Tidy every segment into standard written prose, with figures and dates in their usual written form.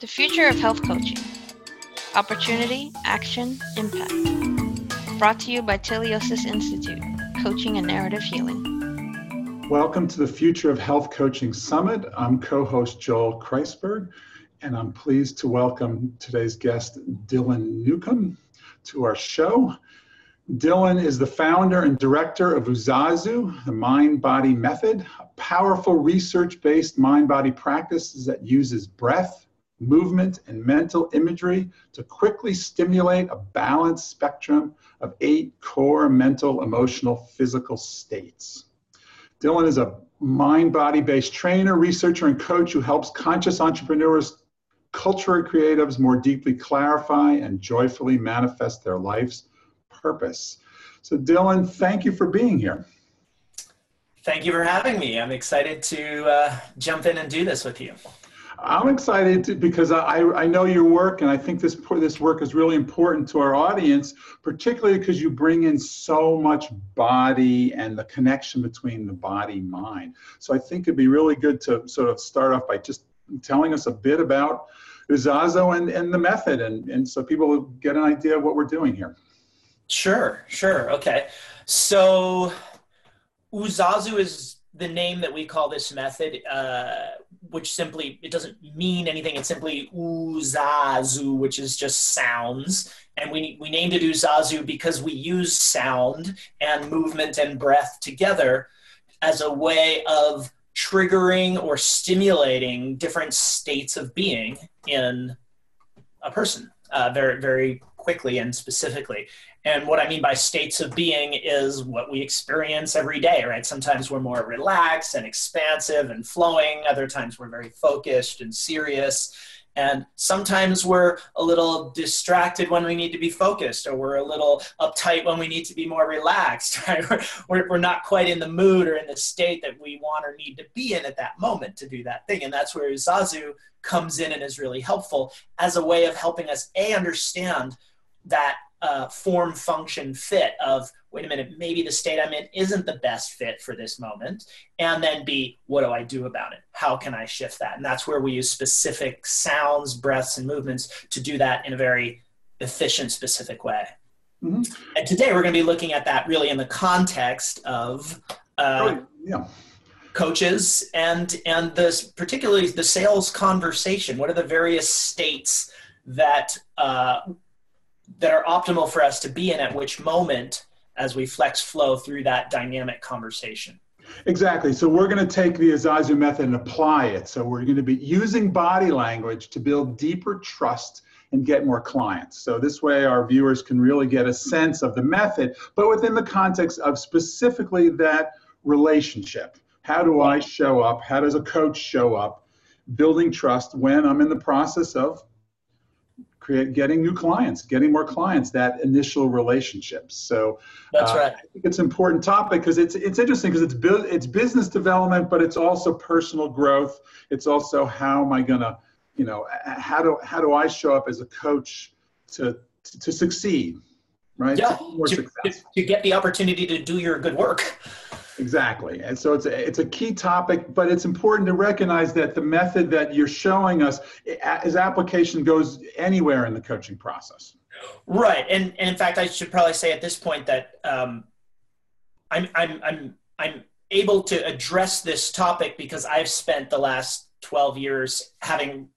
The future of health coaching. Opportunity, action, impact. Brought to you by Teleosis Institute, coaching and narrative healing. Welcome to the Future of Health Coaching Summit. I'm co-host Joel Kreisberg, and I'm pleased to welcome today's guest, Dylan Newcomb, to our show. Dylan is the founder and director of Uzazu, the mind-body method, a powerful research-based mind-body practice that uses breath, movement, and mental imagery to quickly stimulate a balanced spectrum of 8 core mental, emotional, physical states. Dylan is a mind-body-based trainer, researcher, and coach who helps conscious entrepreneurs, cultural creatives more deeply clarify and joyfully manifest their life's purpose. So Dylan, thank you for being here. Thank you for having me. I'm excited to jump in and do this with you. I'm excited because I know your work, and I think this work is really important to our audience, particularly because you bring in so much body and the connection between the body and mind. So I think it'd be really good to sort of start off by just telling us a bit about Uzazu and the method, and so people get an idea of what we're doing here. Sure. Okay. So Uzazu is the name that we call this method, which simply, it doesn't mean anything. It's simply Uzazu, which is just sounds. And we named it Uzazu because we use sound and movement and breath together as a way of triggering or stimulating different states of being in a person very, very quickly and specifically. And what I mean by states of being is what we experience every day, right? Sometimes we're more relaxed and expansive and flowing. Other times we're very focused and serious. And sometimes we're a little distracted when we need to be focused, or we're a little uptight when we need to be more relaxed, right? We're not quite in the mood or in the state that we want or need to be in at that moment to do that thing. And that's where Uzazu comes in and is really helpful as a way of helping us, A, understand that form function fit of, wait a minute, maybe the state I'm in isn't the best fit for this moment. And then B, what do I do about it? How can I shift that? And that's where we use specific sounds, breaths, and movements to do that in a very efficient, specific way. Mm-hmm. And today we're going to be looking at that really in the context of coaches and this, particularly the sales conversation. What are the various states that are optimal for us to be in at which moment as we flex flow through that dynamic conversation. Exactly. So we're going to take the Uzazu method and apply it. So we're going to be using body language to build deeper trust and get more clients. So this way our viewers can really get a sense of the method, but within the context of specifically that relationship. How do I show up? How does a coach show up? Building trust when I'm in the process of getting new clients, getting more clients, that initial relationship. So that's right. I think it's an important topic because it's interesting because it's business development, but it's also personal growth. It's also how am I gonna, how do I show up as a coach to succeed, right? Yeah, to get the opportunity to do your good work. Exactly. And so it's a key topic, but it's important to recognize that the method that you're showing us, as application goes anywhere in the coaching process. Right. And in fact, I should probably say at this point that I'm able to address this topic because I've spent the last 12 years having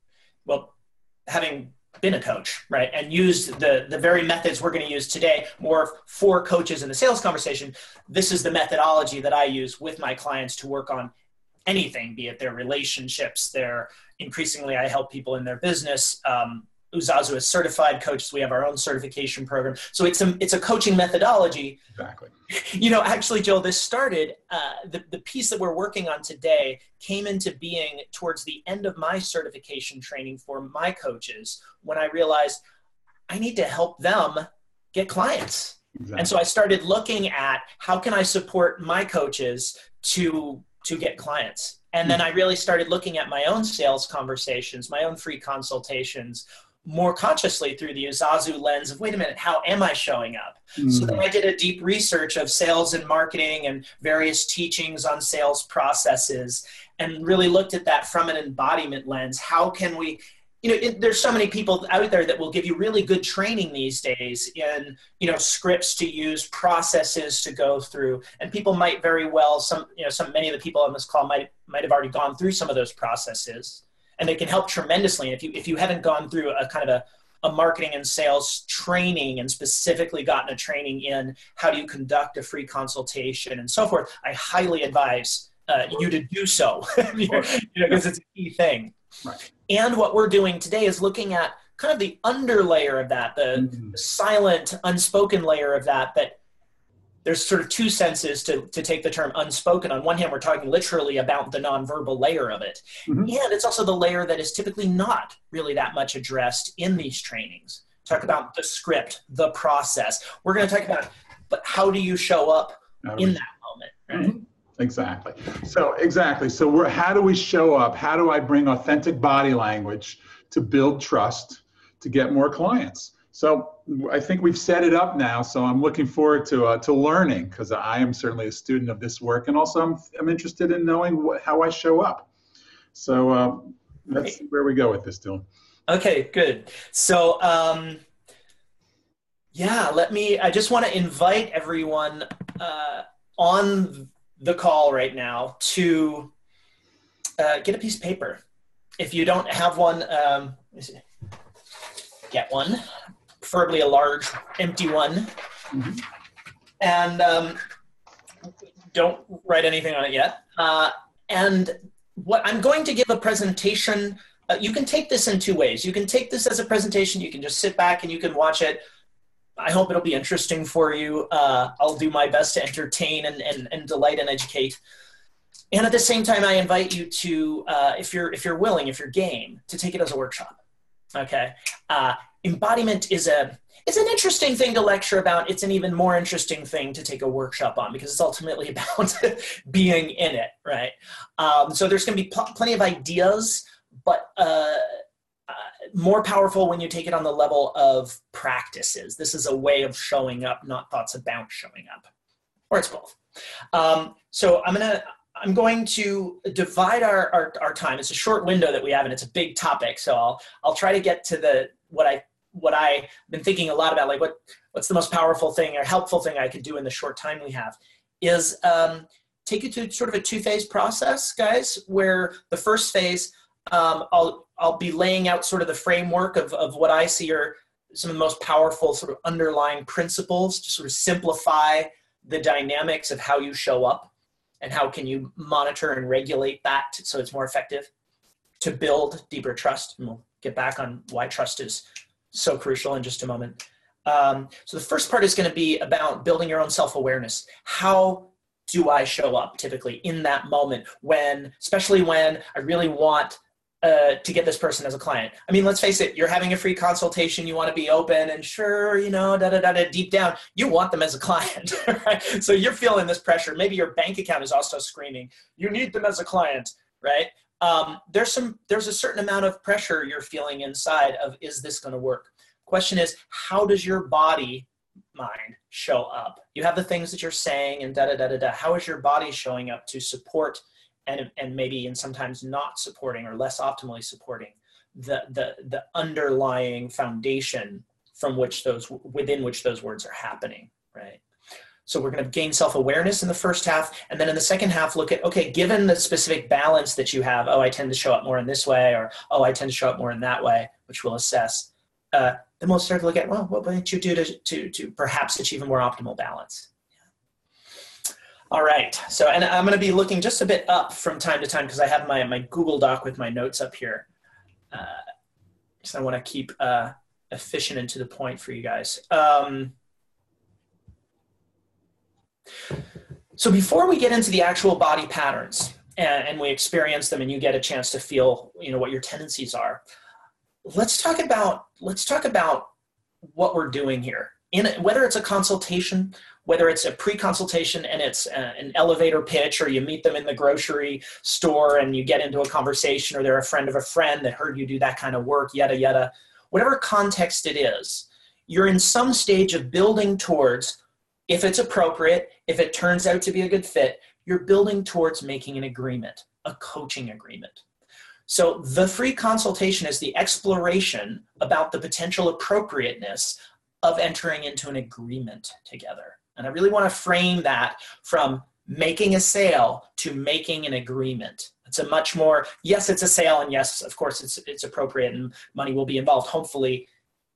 been a coach, right? And used the very methods we're going to use today more for coaches in the sales conversation. This is the methodology that I use with my clients to work on anything, be it their relationships, increasingly I help people in their business. Uzazu is certified coaches. We have our own certification program. So it's a coaching methodology. Exactly. Actually, Joel, this started, the piece that we're working on today came into being towards the end of my certification training for my coaches when I realized I need to help them get clients. Exactly. And so I started looking at how can I support my coaches to get clients. And then I really started looking at my own sales conversations, my own free consultations, more consciously through the Uzazu lens of, wait a minute, how am I showing up? Mm-hmm. So then I did a deep research of sales and marketing and various teachings on sales processes and really looked at that from an embodiment lens. How can we you know, there's so many people out there that will give you really good training these days in, you know, scripts to use, processes to go through, and people might very well, many of the people on this call might have already gone through some of those processes, and they can help tremendously. And if you haven't gone through a kind of a marketing and sales training and specifically gotten a training in how do you conduct a free consultation and so forth, I highly advise you to do so, because it's a key thing. Right. And what we're doing today is looking at kind of the underlayer of that, the silent, unspoken layer of that, but there's sort of two senses to take the term unspoken. On one hand, we're talking literally about the nonverbal layer of it. And it's also the layer that is typically not really that much addressed in these trainings. Talk about the script, the process. We're going to talk about, but how do you show up in that moment, right? Exactly. So how do we show up? How do I bring authentic body language to build trust, to get more clients? So I think we've set it up now. So I'm looking forward to learning, because I am certainly a student of this work, and also I'm interested in knowing how I show up. So that's where we go with this, Dylan. Okay, good. So yeah, I just want to invite everyone on the call right now to get a piece of paper. If you don't have one, get one, preferably a large empty one. And don't write anything on it yet. And what I'm going to give a presentation, you can take this in two ways. You can take this as a presentation, you can just sit back and you can watch it. I hope it'll be interesting for you. I'll do my best to entertain and delight and educate. And at the same time, I invite you to, if you're willing, if you're game, to take it as a workshop. Okay. Embodiment is it's an interesting thing to lecture about. It's an even more interesting thing to take a workshop on, because it's ultimately about being in it, right? So there's going to be plenty of ideas, but more powerful when you take it on the level of practices. This is a way of showing up, not thoughts about showing up, or it's both. So I'm going to divide our time. It's a short window that we have, and it's a big topic. So I'll try to get to what I've been thinking a lot about, like what's the most powerful thing or helpful thing I could do in the short time we have is take you to sort of a two-phase process, guys, where the first phase, I'll be laying out sort of the framework of what I see are some of the most powerful sort of underlying principles to sort of simplify the dynamics of how you show up and how can you monitor and regulate that so it's more effective to build deeper trust. And we'll get back on why trust is so crucial in just a moment. So the first part is going to be about building your own self-awareness. How do I show up typically in that moment especially when I really want to get this person as a client? I mean, let's face it, you're having a free consultation, you want to be open and sure, deep down, you want them as a client, right? So you're feeling this pressure. Maybe your bank account is also screaming, you need them as a client, right? There's a certain amount of pressure you're feeling inside of, is this going to work? Question is, how does your body mind show up? You have the things that you're saying and How is your body showing up to support and maybe and sometimes not supporting or less optimally supporting the underlying foundation from which within which those words are happening, right? So we're going to gain self-awareness in the first half, and then in the second half, look at, okay, given the specific balance that you have, oh, I tend to show up more in this way, or oh, I tend to show up more in that way, which we'll assess. Then we'll start to look at, well, what might you do to perhaps achieve a more optimal balance? All right, so, and I'm gonna be looking just a bit up from time to time because I have my Google Doc with my notes up here. So I wanna keep efficient and to the point for you guys. So before we get into the actual body patterns and we experience them and you get a chance to feel, what your tendencies are, let's talk about what we're doing here. Whether it's a consultation, whether it's a pre-consultation and it's an elevator pitch, or you meet them in the grocery store and you get into a conversation, or they're a friend of a friend that heard you do that kind of work, yada, yada. Whatever context it is, you're in some stage of building towards, if it's appropriate, if it turns out to be a good fit, you're building towards making an agreement, a coaching agreement. So the free consultation is the exploration about the potential appropriateness of entering into an agreement together. And I really want to frame that from making a sale to making an agreement. It's a much more, yes, it's a sale, and yes, of course, it's appropriate and money will be involved, hopefully.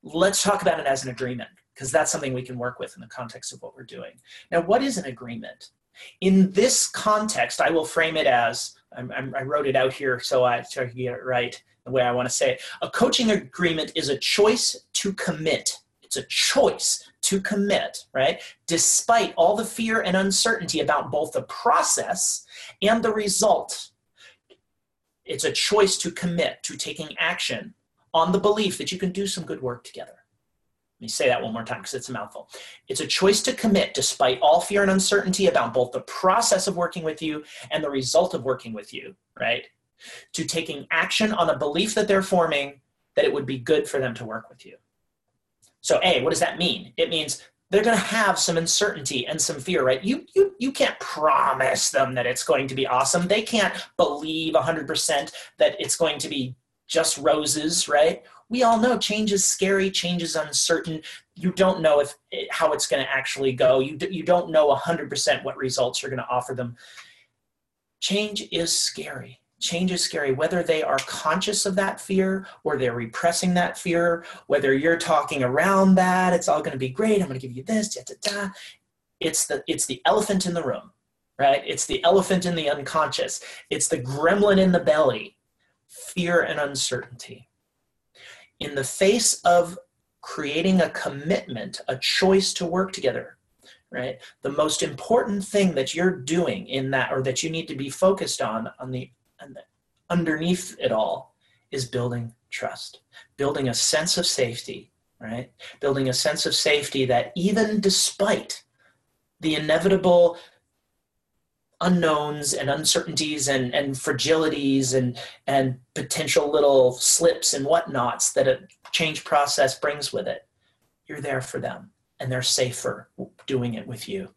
Let's talk about it as an agreement, because that's something we can work with in the context of what we're doing. Now, what is an agreement? In this context, I will frame it as, I wrote it out here so I can get it right the way I want to say it. A coaching agreement is a choice to commit. It's a choice to commit, right? Despite all the fear and uncertainty about both the process and the result, it's a choice to commit to taking action on the belief that you can do some good work together. Let me say that one more time because it's a mouthful. It's a choice to commit despite all fear and uncertainty about both the process of working with you and the result of working with you, right? To taking action on a belief that they're forming that it would be good for them to work with you. So A, what does that mean? It means they're going to have some uncertainty and some fear, right? You can't promise them that it's going to be awesome. They can't believe 100% that it's going to be just roses, right? We all know change is scary, change is uncertain. You don't know how it's going to actually go. You don't know 100% what results you're going to offer them. Change is scary. Change is scary, whether they are conscious of that fear or they're repressing that fear, whether you're talking around that, it's all going to be great, I'm going to give you this, da, da, da. It's the elephant in the room, right? It's the elephant in the unconscious. It's the gremlin in the belly. Fear and uncertainty. In the face of creating a commitment, a choice to work together, right? The most important thing that you're doing in that, or that you need to be focused on underneath it all, is building trust, building a sense of safety, right? Building a sense of safety that even despite the inevitable unknowns and uncertainties and fragilities and potential little slips and whatnots that a change process brings with it, you're there for them and they're safer doing it with you.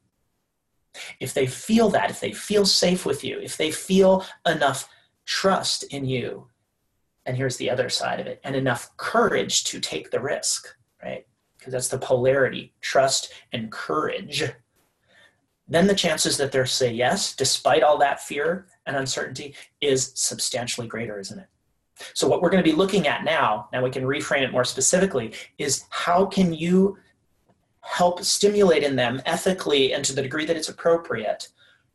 If they feel that, if they feel safe with you, if they feel enough trust in you, and here's the other side of it, and enough courage to take the risk, right? Because that's the polarity, trust and courage. Then the chances that they'll say yes, despite all that fear and uncertainty, is substantially greater, isn't it? So what we're going to be looking at now we can reframe it more specifically, is how can you help stimulate in them ethically and to the degree that it's appropriate,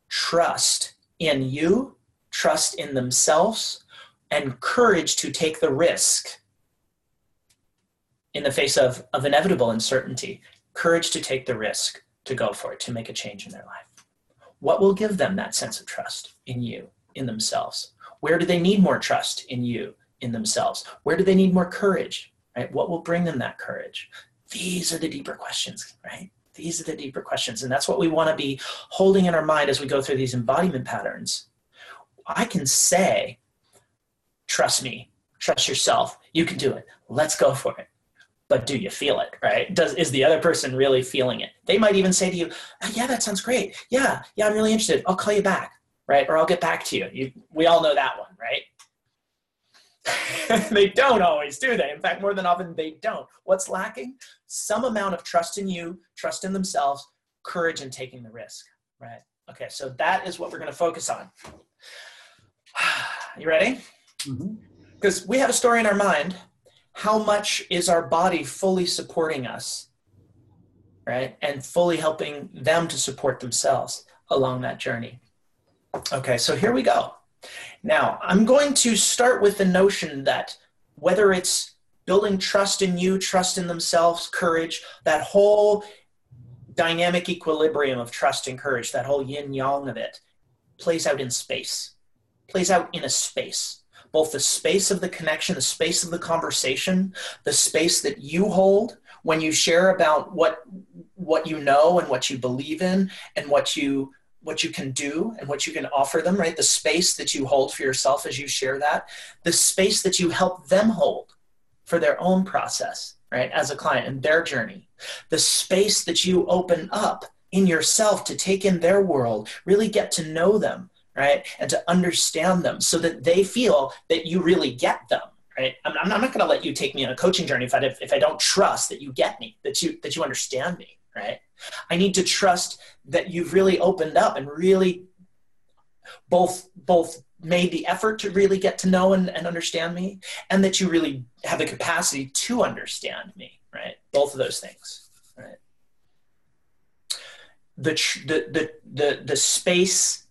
trust in you, trust in themselves, and courage to take the risk in the face of inevitable uncertainty, courage to take the risk, to go for it, to make a change in their life. What will give them that sense of trust in you, in themselves? Where do they need more trust in you, in themselves? Where do they need more courage, right? What will bring them that courage? These are the deeper questions, right? These are the deeper questions. And that's what we want to be holding in our mind as we go through these embodiment patterns. I can say, trust me, trust yourself, you can do it, let's go for it. But do you feel it, right? Is the other person really feeling it? They might even say to you, oh, yeah, that sounds great. Yeah, I'm really interested. I'll call you back, right? Or I'll get back to you. We all know that one, right? They don't always, do they? In fact, more than often, they don't. What's lacking? Some amount of trust in you, trust in themselves, courage in taking the risk, right? Okay, so that is what we're going to focus on. You ready? Because we have a story in our mind. How much is our body fully supporting us, right? And fully helping them to support themselves along that journey. Okay, so here we go. Now, I'm going to start with the notion that whether it's building trust in you, trust in themselves, courage, that whole dynamic equilibrium of trust and courage, that whole yin yang of it, plays out in space, plays out in a space. Both the space of the connection, the space of the conversation, the space that you hold when you share about what you know and what you believe in and what you can do and what you can offer them, right? The space that you hold for yourself as you share that, the space that you help them hold for their own process, right? As a client and their journey, the space that you open up in yourself to take in their world, really get to know them, right? And to understand them so that they feel that you really get them, right? I'm not going to let you take me on a coaching journey if I don't trust that you get me, that you understand me, right? I need to trust that you've really opened up and really both made the effort to really get to know and understand me, and that you really have the capacity to understand me, right? Both of those things, right? The space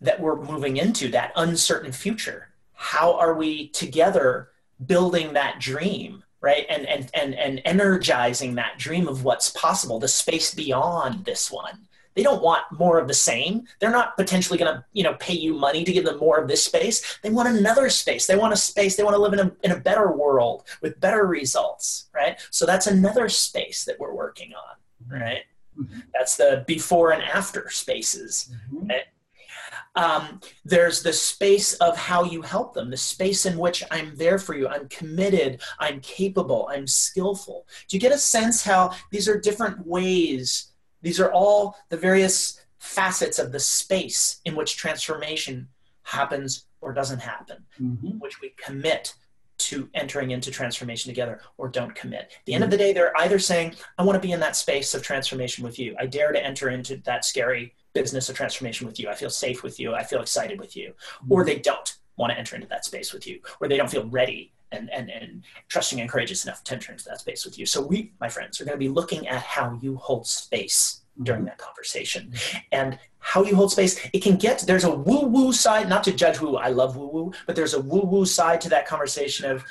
that we're moving into, that uncertain future, how are we together building that dream, right? And energizing that dream of what's possible, the space beyond this one. They don't want more of the same. They're not potentially going to, pay you money to give them more of this space. They want another space. They want a space. They want to live in a better world with better results, right? So that's another space that we're working on, right? Mm-hmm. That's the before and after spaces, mm-hmm. right? There's the space of how you help them, the space in which I'm there for you, I'm committed, I'm capable, I'm skillful. Do you get a sense how these are different ways? These are all the various facets of the space in which transformation happens or doesn't happen, mm-hmm. which we commit to entering into transformation together or don't commit. At the end of the day, they're either saying, I want to be in that space of transformation with you. I dare to enter into that scary business of transformation with you. I feel safe with you. I feel excited with you. Or they don't want to enter into that space with you, or they don't feel ready and trusting and courageous enough to enter into that space with you. So we, my friends, are going to be looking at how you hold space during that conversation, and how you hold space. It can get, there's a woo-woo side, not to judge woo, I love woo-woo, but there's a woo-woo side to that conversation of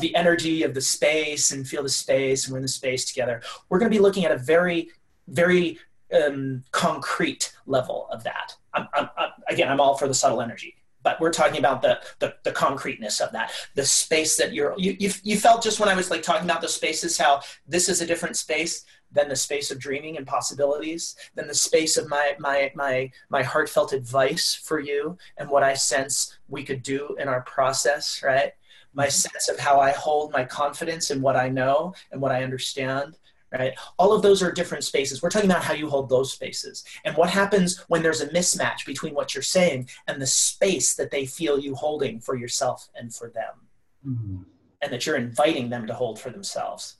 the energy of the space, and feel the space, and we're in the space together. We're going to be looking at a very, very concrete level of that. I'm all for the subtle energy, but we're talking about the concreteness of that, the space that you felt just when I was like talking about the spaces, how this is a different space than the space of dreaming and possibilities, than the space of my heartfelt advice for you and what I sense we could do in our process, right? My sense of how I hold my confidence in what I know and what I understand, right? All of those are different spaces. We're talking about how you hold those spaces and what happens when there's a mismatch between what you're saying and the space that they feel you holding for yourself and for them, mm-hmm. and that you're inviting them to hold for themselves.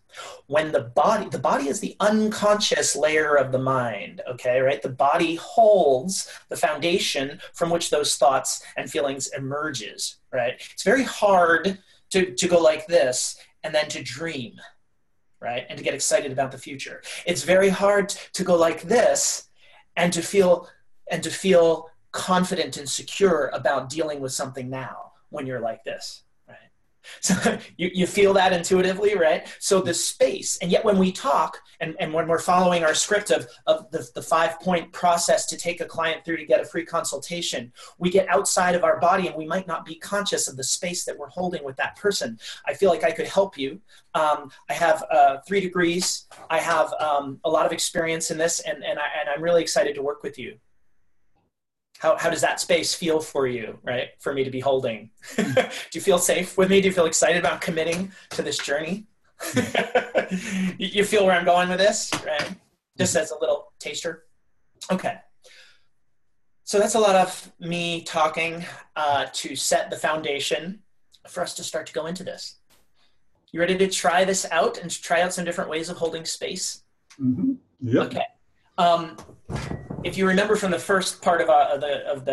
When the body is the unconscious layer of the mind, okay, right? The body holds the foundation from which those thoughts and feelings emerges, right? It's very hard to go like this and then to dream, right? And to get excited about the future. It's very hard to go like this and to feel confident and secure about dealing with something now when you're like this, right? So you feel that intuitively, right? So the space, and yet when we talk and when we're following our script of the 5-point process to take a client through to get a free consultation, we get outside of our body and we might not be conscious of the space that we're holding with that person. I feel like I could help you. I have 3 degrees. I have a lot of experience in this, and I'm really excited to work with you. How does that space feel for you, right? For me to be holding. Do you feel safe with me? Do you feel excited about committing to this journey? You feel where I'm going with this, right? Just as a little taster. Okay. So that's a lot of me talking to set the foundation for us to start to go into this. You ready to try this out and try out some different ways of holding space? Mm-hmm. Yep. Okay. If you remember from the first part of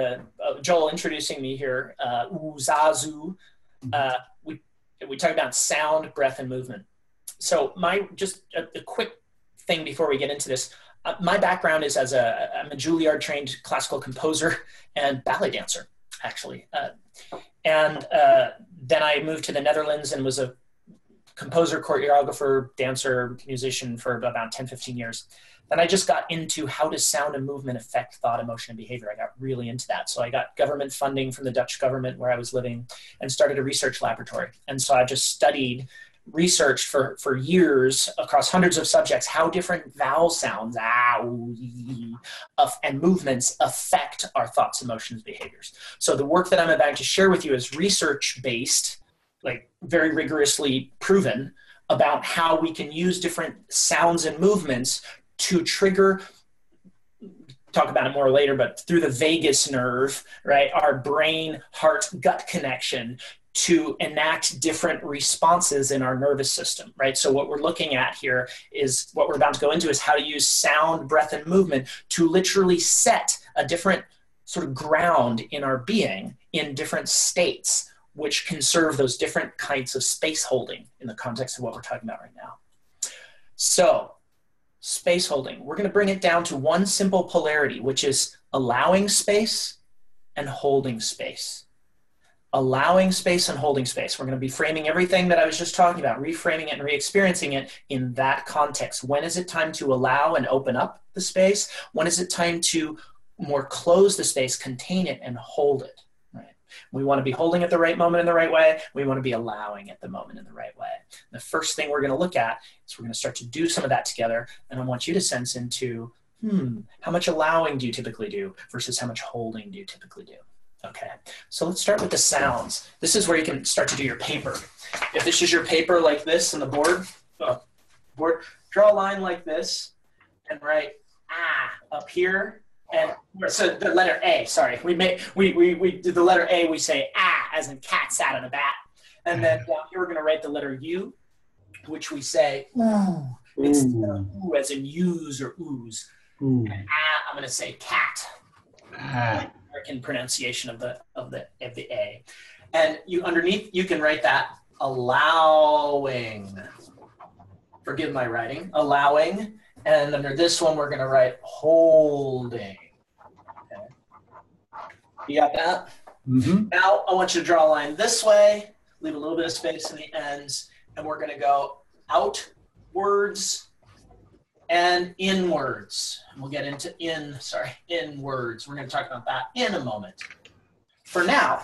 Joel introducing me here, Uzazu, we talk about sound, breath, and movement. So just a quick thing before we get into this. My background is I'm a Juilliard-trained classical composer and ballet dancer, actually. Then I moved to the Netherlands and was a composer, choreographer, dancer, musician for about 10, 15 years. Then I just got into how does sound and movement affect thought, emotion, and behavior. I got really into that. So I got government funding from the Dutch government where I was living and started a research laboratory. And so I just studied research for years across hundreds of subjects, how different vowel sounds and movements affect our thoughts, emotions, behaviors. So the work that I'm about to share with you is research-based, like very rigorously proven, about how we can use different sounds and movements to trigger talk about it more later, but through the vagus nerve, right, our brain, heart, gut connection to enact different responses in our nervous system, right? So what we're looking at here is, what we're about to go into is how to use sound, breath, and movement to literally set a different sort of ground in our being in different states, which can serve those different kinds of space holding in the context of what we're talking about right now. So space holding, we're gonna bring it down to one simple polarity, which is allowing space and holding space. Allowing space and holding space. We're going to be framing everything that I was just talking about, reframing it and re-experiencing it in that context. When is it time to allow and open up the space? When is it time to more close the space, contain it, and hold it? Right? We want to be holding at the right moment in the right way. We want to be allowing at the moment in the right way. The first thing we're going to look at is we're going to start to do some of that together. And I want you to sense into, how much allowing do you typically do versus how much holding do you typically do? Okay, so let's start with the sounds. This is where you can start to do your paper. If this is your paper like this and the board, draw a line like this and write up here. And so the letter A, sorry, we did the letter A, we say as in cat sat on a bat. And then down here we're going to write the letter U, which we say ooh. It's ooh as in use or ooze. Ooh. And I'm going to say cat. Ah. American pronunciation of the A, and you underneath you can write that allowing. Forgive my writing. Allowing, and under this one we're going to write holding. Okay. You got that? Mm-hmm. Now I want you to draw a line this way. Leave a little bit of space in the ends, and we're going to go outwards and inwards. We'll get into inwards. We're going to talk about that in a moment. For now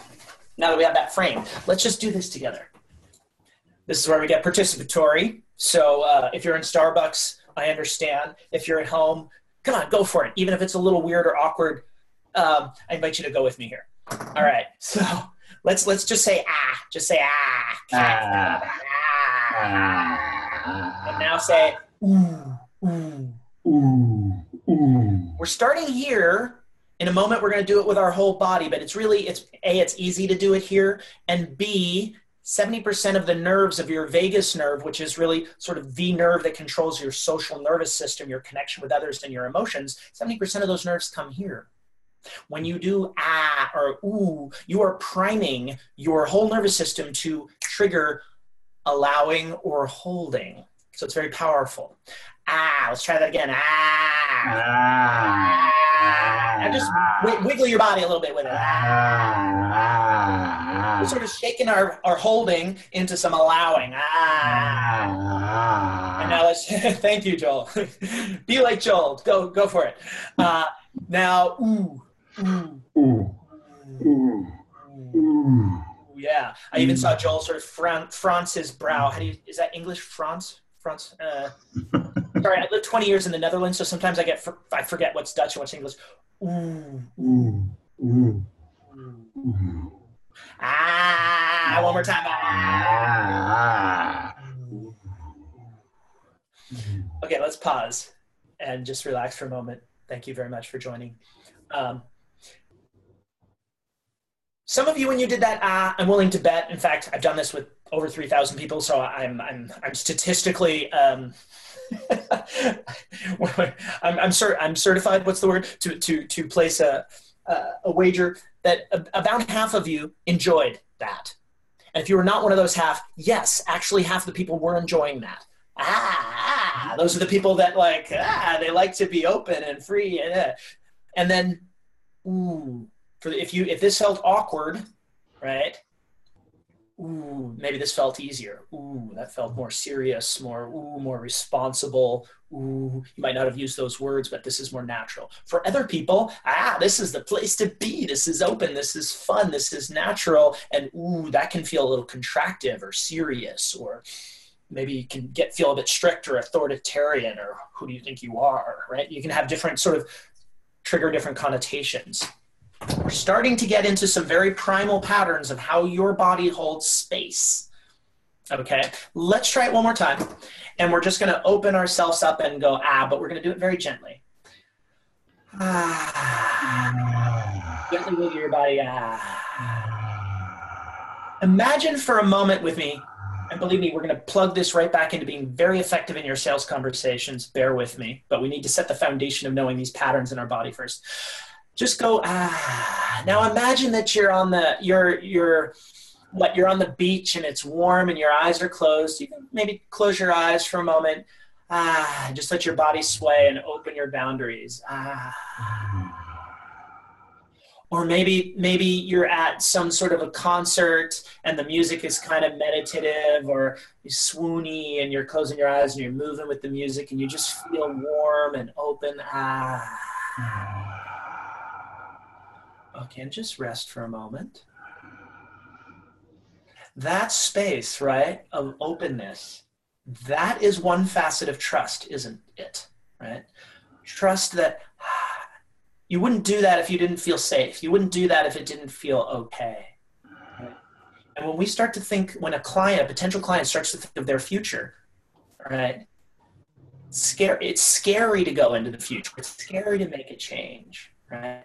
that we have that frame, let's just do this together. This is where we get participatory. So if you're in Starbucks, I understand. If you're at home, come on, go for it. Even if it's a little weird or awkward, I invite you to go with me here. All right, so let's just say and now say ooh. Mm. Mm. Mm. We're starting here. In a moment, we're going to do it with our whole body, but it's really, it's A, it's easy to do it here, and B, 70% of the nerves of your vagus nerve, which is really sort of the nerve that controls your social nervous system, your connection with others, and your emotions, 70% of those nerves come here. When you do or ooh, you are priming your whole nervous system to trigger allowing or holding. So it's very powerful. Let's try that again. Now just wiggle your body a little bit with it. We're sort of shaking our holding into some allowing. And now let's, thank you, Joel. Be like Joel, go for it. Now, ooh, ooh, ooh, ooh, ooh. Yeah, I even saw Joel sort of fronce his brow. How do you, is that English, fronce? Sorry, I lived 20 years in the Netherlands, so sometimes I get I forget what's Dutch and what's English. Mm, mm, mm, mm. One more time. Okay, let's pause and just relax for a moment. Thank you very much for joining. Some of you, when you did that, I'm willing to bet. In fact, I've done this with over 3,000 people, so I'm statistically. I'm certified. What's the word to place a wager that about half of you enjoyed that, and if you were not one of those half, yes, actually half the people were enjoying that. Those are the people that like they like to be open and free, and then ooh, if this felt awkward, right? Ooh, maybe this felt easier. Ooh, that felt more serious, more responsible. Ooh, you might not have used those words, but this is more natural. For other people, this is the place to be. This is open. This is fun. This is natural. And ooh, that can feel a little contractive or serious, or maybe you can feel a bit strict or authoritarian, or who do you think you are, right? You can have different sort of trigger different connotations. We're starting to get into some very primal patterns of how your body holds space. Okay, let's try it one more time. And we're just going to open ourselves up and go, but we're going to do it very gently. Gently move your body. Imagine for a moment with me, and believe me, we're going to plug this right back into being very effective in your sales conversations. Bear with me, but we need to set the foundation of knowing these patterns in our body first. Just go, Now imagine that you're on the beach and it's warm and your eyes are closed. You can maybe close your eyes for a moment. Just let your body sway and open your boundaries. Or maybe you're at some sort of a concert and the music is kind of meditative or swoony, and you're closing your eyes and you're moving with the music and you just feel warm and open. Okay, and just rest for a moment. That space, right, of openness, that is one facet of trust, isn't it, right? Trust that you wouldn't do that if you didn't feel safe. You wouldn't do that if it didn't feel okay. Right? And when we start to think, when a potential client starts to think of their future, right, it's scary to go into the future. It's scary to make a change, right?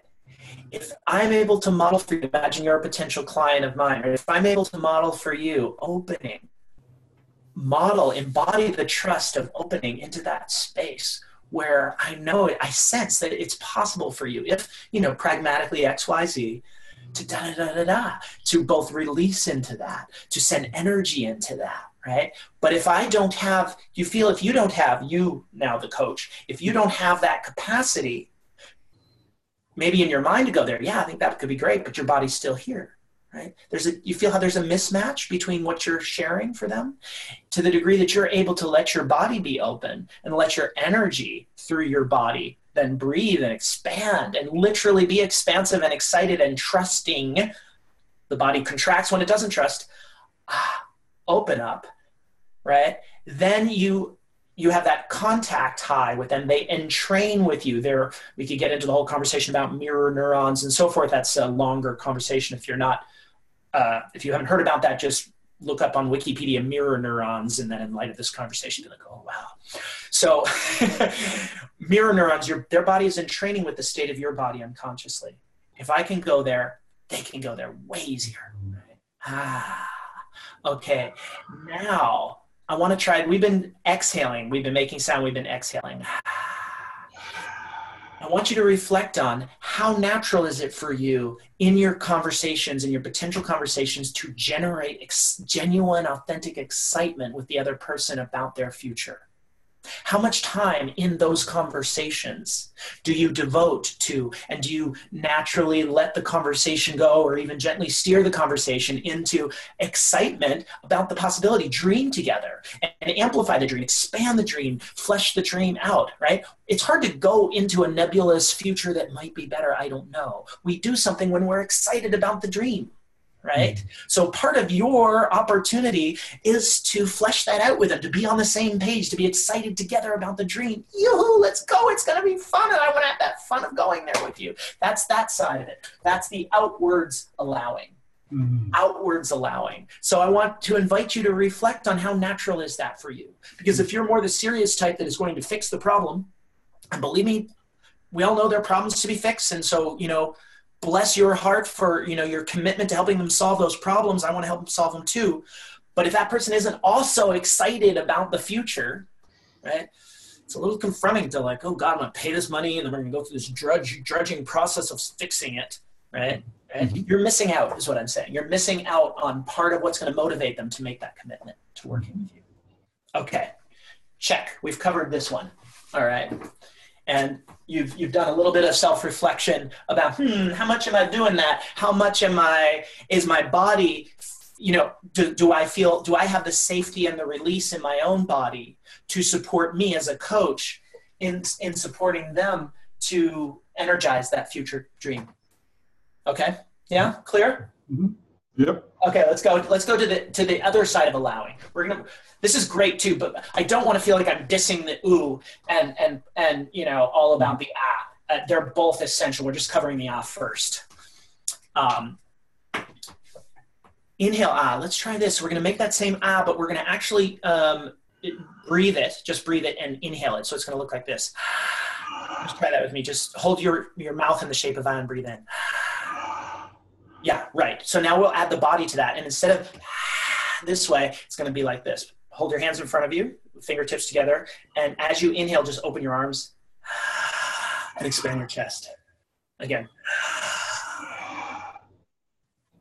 If I'm able to model for you, imagine you're a potential client of mine, or if I'm able to model for you opening, embody the trust of opening into that space where I know it, I sense that it's possible for you, if, you know, pragmatically XYZ, to to both release into that, to send energy into that, right? But if I don't have, you feel if you don't have, you now the coach, if you don't have that capacity, maybe in your mind to go there, yeah, I think that could be great, but your body's still here, right? You feel how there's a mismatch between what you're sharing for them, to the degree that you're able to let your body be open and let your energy through your body then breathe and expand and literally be expansive and excited and trusting. The body contracts when it doesn't trust. Open up, right? Then you have that contact high with them. They entrain with you. We could get into the whole conversation about mirror neurons and so forth. That's a longer conversation. If you're not, if you haven't heard about that, just look up on Wikipedia mirror neurons, and then in light of this conversation, you're like, oh, wow. So mirror neurons, their body is entraining with the state of your body unconsciously. If I can go there, they can go there way easier. Right? Okay, now, I want to try it. We've been exhaling. We've been making sound. We've been exhaling. I want you to reflect on how natural is it for you in your conversations, in your potential conversations, to generate genuine, authentic excitement with the other person about their future. How much time in those conversations do you devote to, and do you naturally let the conversation go, or even gently steer the conversation into excitement about the possibility? Dream together and amplify the dream, expand the dream, flesh the dream out, right? It's hard to go into a nebulous future that might be better, I don't know. We do something when we're excited about the dream, right? So part of your opportunity is to flesh that out with them, to be on the same page, to be excited together about the dream. Yoo-hoo, let's go. It's going to be fun. And I want to have that fun of going there with you. That's that side of it. That's the outwards allowing. Mm-hmm. Outwards allowing. So I want to invite you to reflect on how natural is that for you. Because if you're more the serious type that is going to fix the problem, and believe me, we all know there are problems to be fixed. And so, you know, bless your heart for, you know, your commitment to helping them solve those problems. I want to help them solve them too. But if that person isn't also excited about the future, right, it's a little confronting to like, oh God, I'm going to pay this money and then we're going to go through this drudging process of fixing it, right? And you're missing out is what I'm saying. You're missing out on part of what's going to motivate them to make that commitment to working with you. Okay, check. We've covered this one. All right. And you've done a little bit of self-reflection about, how much am I doing that? How much is my body, you know, do I have the safety and the release in my own body to support me as a coach in supporting them to energize that future dream? Okay. Yeah. Clear? Mm-hmm. Yep. Okay, let's go to the other side of allowing. This is great too, but I don't want to feel like I'm dissing the ooh and you know, all about the ah. They're both essential. We're just covering the ah first. Inhale ah. Let's try this. We're going to make that same ah, but we're going to actually breathe it. Just breathe it and inhale it. So it's going to look like this. Just try that with me. Just hold your mouth in the shape of I and breathe in. Yeah, right. So now we'll add the body to that. And instead of this way, it's going to be like this. Hold your hands in front of you, fingertips together. And as you inhale, just open your arms and expand your chest. Again.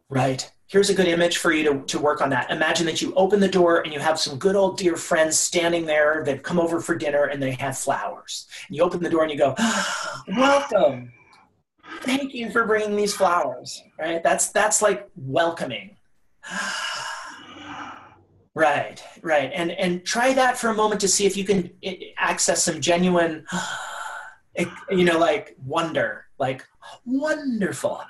Right. Here's a good image for you to work on that. Imagine that you open the door and you have some good old dear friends standing there. They've come over for dinner and they have flowers. And you open the door and you go, welcome. Thank you for bringing these flowers, right? That's like welcoming. Right, right. And try that for a moment to see if you can access some genuine, you know, like wonder, like wonderful.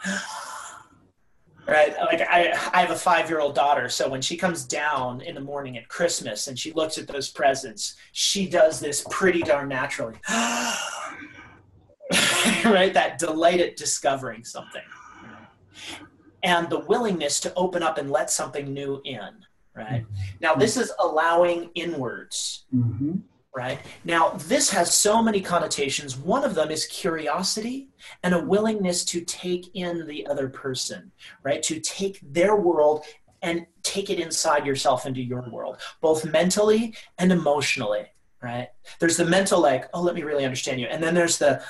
Right, like I have a 5-year-old daughter, so when she comes down in the morning at Christmas and she looks at those presents, she does this pretty darn naturally. Right, that delight at discovering something. And the willingness to open up and let something new in, right? Now this is allowing inwards, right? Now this has so many connotations. One of them is curiosity and a willingness to take in the other person, right? To take their world and take it inside yourself into your world, both mentally and emotionally, right? There's the mental like, oh, let me really understand you. And then there's the,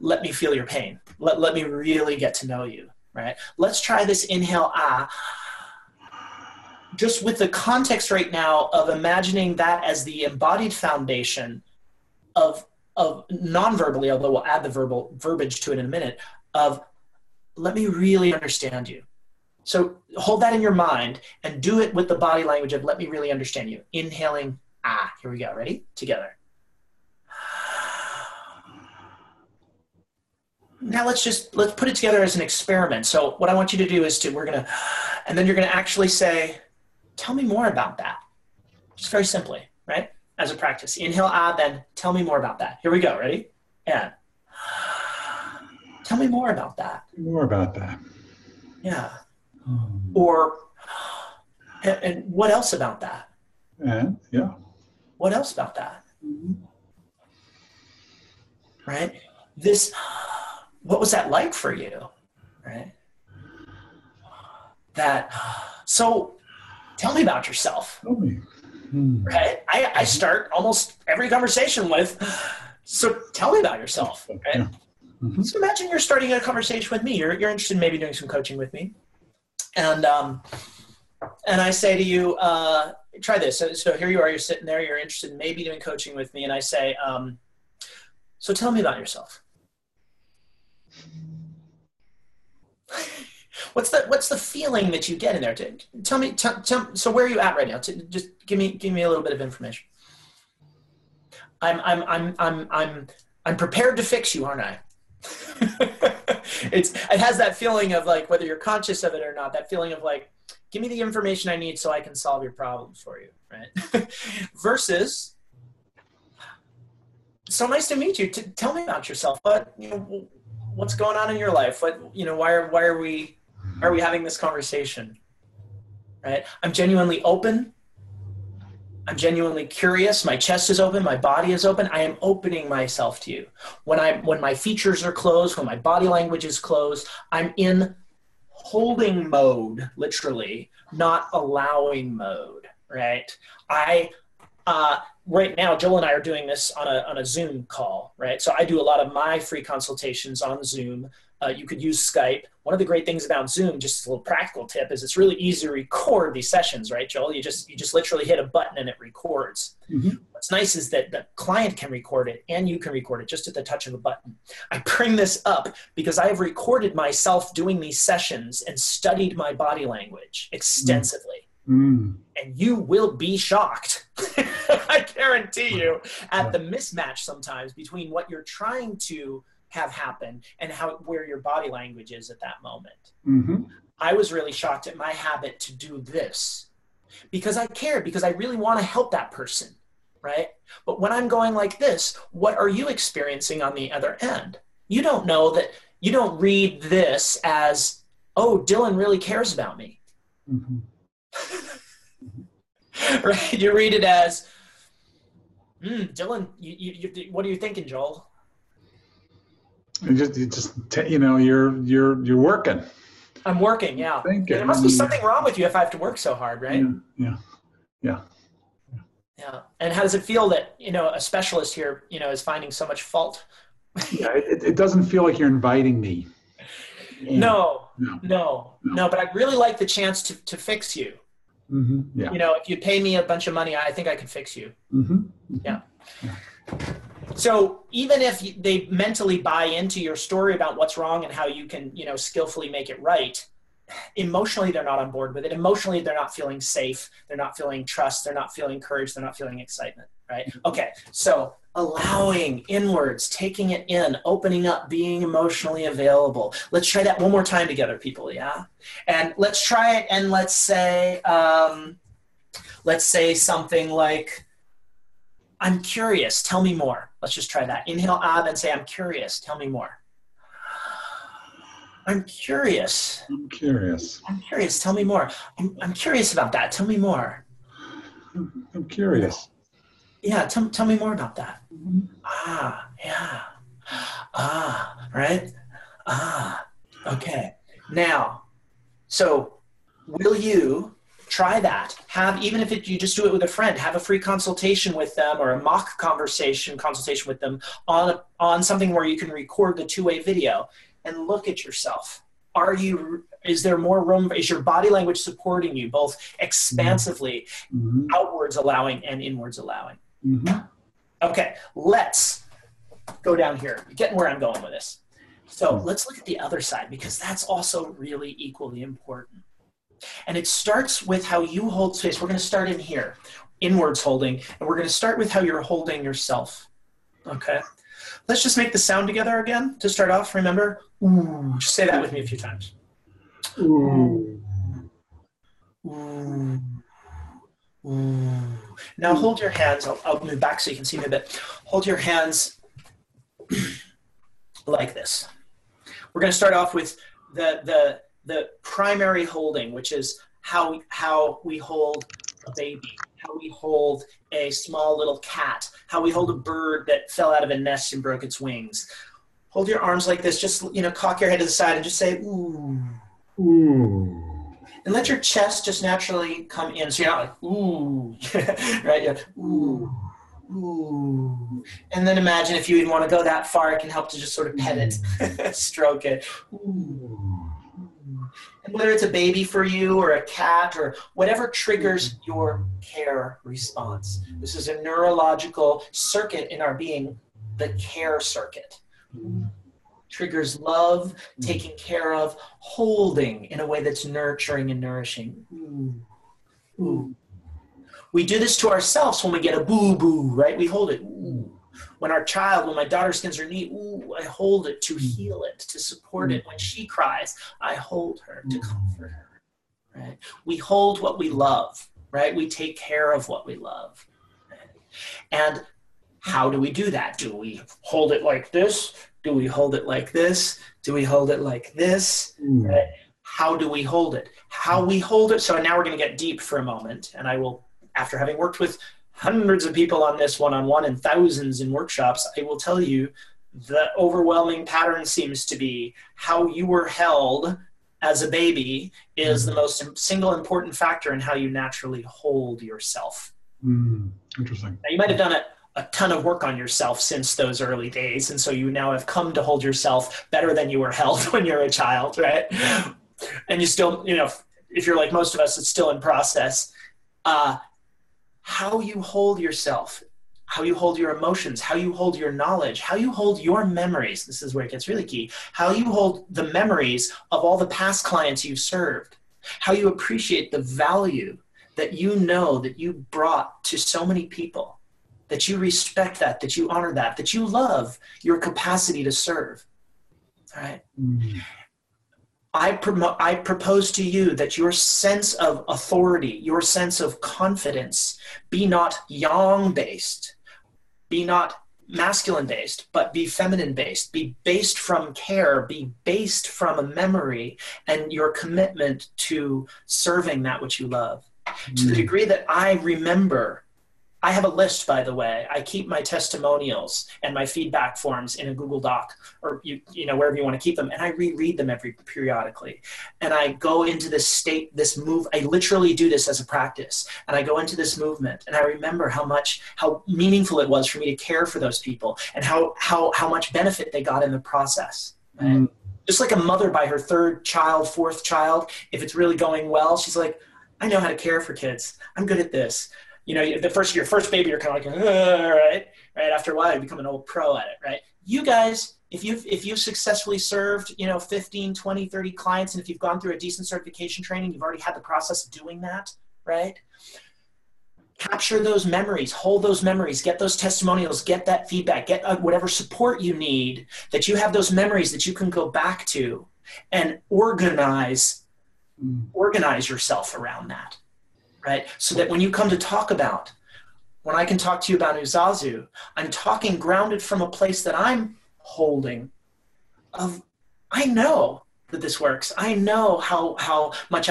let me feel your pain. Let me really get to know you, right? Let's try this inhale, ah, just with the context right now of imagining that as the embodied foundation of non-verbally, although we'll add the verbiage to it in a minute, of let me really understand you. So hold that in your mind and do it with the body language of let me really understand you. Inhaling, ah, here we go, ready? Together. Now let's put it together as an experiment. So what I want you to do is and then you're gonna actually say, tell me more about that. Just very simply, right? As a practice. Inhale, ah, then tell me more about that. Here we go, ready? And tell me more about that. More about that. Yeah. Or, and what else about that? And, yeah. What else about that? Right? This, what was that like for you? Right? That, so, tell me about yourself, right? I start almost every conversation with, so tell me about yourself, right? So imagine you're starting a conversation with me. You're interested in maybe doing some coaching with me. And I say to you, try this. So here you are, you're sitting there, you're interested in maybe doing coaching with me. And I say, so tell me about yourself. What's the feeling that you get in there? Tell me, so where are you at right now? Just give me a little bit of information. I'm prepared to fix you, aren't I? It has that feeling of like, whether you're conscious of it or not, that feeling of like, give me the information I need so I can solve your problem for you, right? Versus, so nice to meet you. Tell me about yourself. But you know, what's going on in your life? What, you know, why are we having this conversation, right? I'm genuinely open. I'm genuinely curious. My chest is open. My body is open. I am opening myself to you. When my features are closed, when my body language is closed, I'm in holding mode, literally, not allowing mode, right? Right now, Joel and I are doing this on a Zoom call, right? So I do a lot of my free consultations on Zoom. You could use Skype. One of the great things about Zoom, just a little practical tip, is it's really easy to record these sessions, right, Joel? You just literally hit a button and it records. What's nice is that the client can record it and you can record it just at the touch of a button. I bring this up because I have recorded myself doing these sessions and studied my body language extensively. And you will be shocked, I guarantee you, at the mismatch sometimes between what you're trying to have happen and where your body language is at that moment. I was really shocked at my habit to do this because I care, because I really want to help that person, right? But when I'm going like this, what are you experiencing on the other end? You don't know that, you don't read this as, oh, Dylan really cares about me. Right? You read it as, Dylan, what are you thinking, Joel? You're working. I'm working, yeah. There must be something wrong with you if I have to work so hard, right? Yeah. And how does it feel that, a specialist here, is finding so much fault? Yeah, it doesn't feel like you're inviting me. No, but I'd really like the chance to fix you. Mm-hmm. Yeah. If you pay me a bunch of money, I think I could fix you. Mm-hmm. Yeah. So even if they mentally buy into your story about what's wrong and how you can, skillfully make it right, emotionally, they're not on board with it. Emotionally, they're not feeling safe. They're not feeling trust. They're not feeling courage. They're not feeling excitement, right? Okay. So allowing inwards, taking it in, opening up, being emotionally available. Let's try that one more time together, people. Yeah. And let's try it. And let's say something like, I'm curious, tell me more. Let's just try that. Inhale, ab, and say, I'm curious, tell me more. I'm curious. I'm curious. I'm curious, tell me more. I'm curious about that, tell me more. I'm curious. Yeah, tell me more about that. Mm-hmm. Ah, yeah. Ah, right? Ah, okay. Now, so will you try that? Even if you just do it with a friend, have a free consultation with them or a mock consultation with them on something where you can record the two-way video and look at yourself. Is there more room? Is your body language supporting you both expansively, mm-hmm. outwards allowing and inwards allowing? Mm-hmm. Okay, let's go down here. You're getting where I'm going with this. So let's look at the other side, because that's also really equally important. And it starts with how you hold space. We're going to start in here, inwards holding, and we're going to start with how you're holding yourself. Okay. Let's just make the sound together again to start off. Remember, ooh. Just say that with me a few times. Ooh. Ooh. Ooh. Now hold your hands. I'll move back so you can see me a bit. Hold your hands like this. We're going to start off with the primary holding, which is how we hold a baby, how we hold a small little cat, how we hold a bird that fell out of a nest and broke its wings. Hold your arms like this, just, cock your head to the side and just say, ooh, ooh. And let your chest just naturally come in. So you're not like, ooh, right? You're like, ooh, ooh. And then imagine if you even want to go that far, it can help to just sort of pet it, stroke it, ooh. Whether it's a baby for you or a cat or whatever triggers your care response. This is a neurological circuit in our being, the care circuit. Triggers love, taking care of, holding in a way that's nurturing and nourishing. Ooh. Ooh. We do this to ourselves when we get a boo-boo, right? We hold it. Ooh. When my daughter skins her knee, ooh, I hold it to heal it, to support it. When she cries, I hold her to comfort her, right? We hold what we love, right? We take care of what we love. Right? And how do we do that? Do we hold it like this? Do we hold it like this? Do we hold it like this? Right? How do we hold it? How we hold it. So now we're going to get deep for a moment. And I will, after having worked with hundreds of people on this one-on-one and thousands in workshops, I will tell you the overwhelming pattern seems to be how you were held as a baby is the most single important factor in how you naturally hold yourself. Interesting. Now, you might have done a ton of work on yourself since those early days, and so you now have come to hold yourself better than you were held when you were a child, right? And you still, if you're like most of us, it's still in process. How you hold yourself, how you hold your emotions, how you hold your knowledge, how you hold your memories. This is where it gets really key. How you hold the memories of all the past clients you've served, how you appreciate the value that you know that you brought to so many people, that you respect that you honor that you love your capacity to serve, all right? Mm-hmm. I propose to you that your sense of authority, your sense of confidence, be not yang-based, be not masculine-based, but be feminine-based, be based from care, be based from a memory and your commitment to serving that which you love. Mm. To the degree that I remember I have a list, by the way. I keep my testimonials and my feedback forms in a Google Doc or, you know, wherever you want to keep them. And I reread them periodically. And I go into this state, this move. I literally do this as a practice. And I go into this movement. And I remember how meaningful it was for me to care for those people and how much benefit they got in the process. Right? Mm. Just like a mother by her third child, fourth child, if it's really going well, she's like, I know how to care for kids. I'm good at this. You know, your first baby, you're kind of like, right? After a while, you become an old pro at it, right? You guys, if you've successfully served, you know, 15, 20, 30 clients, and if you've gone through a decent certification training, you've already had the process of doing that, right? Capture those memories, hold those memories, get those testimonials, get that feedback, get whatever support you need, that you have those memories that you can go back to and organize yourself around that. Right? So that when you come to talk about, when I can talk to you about Uzazu, I'm talking grounded from a place that I'm holding of, I know that this works. I know how much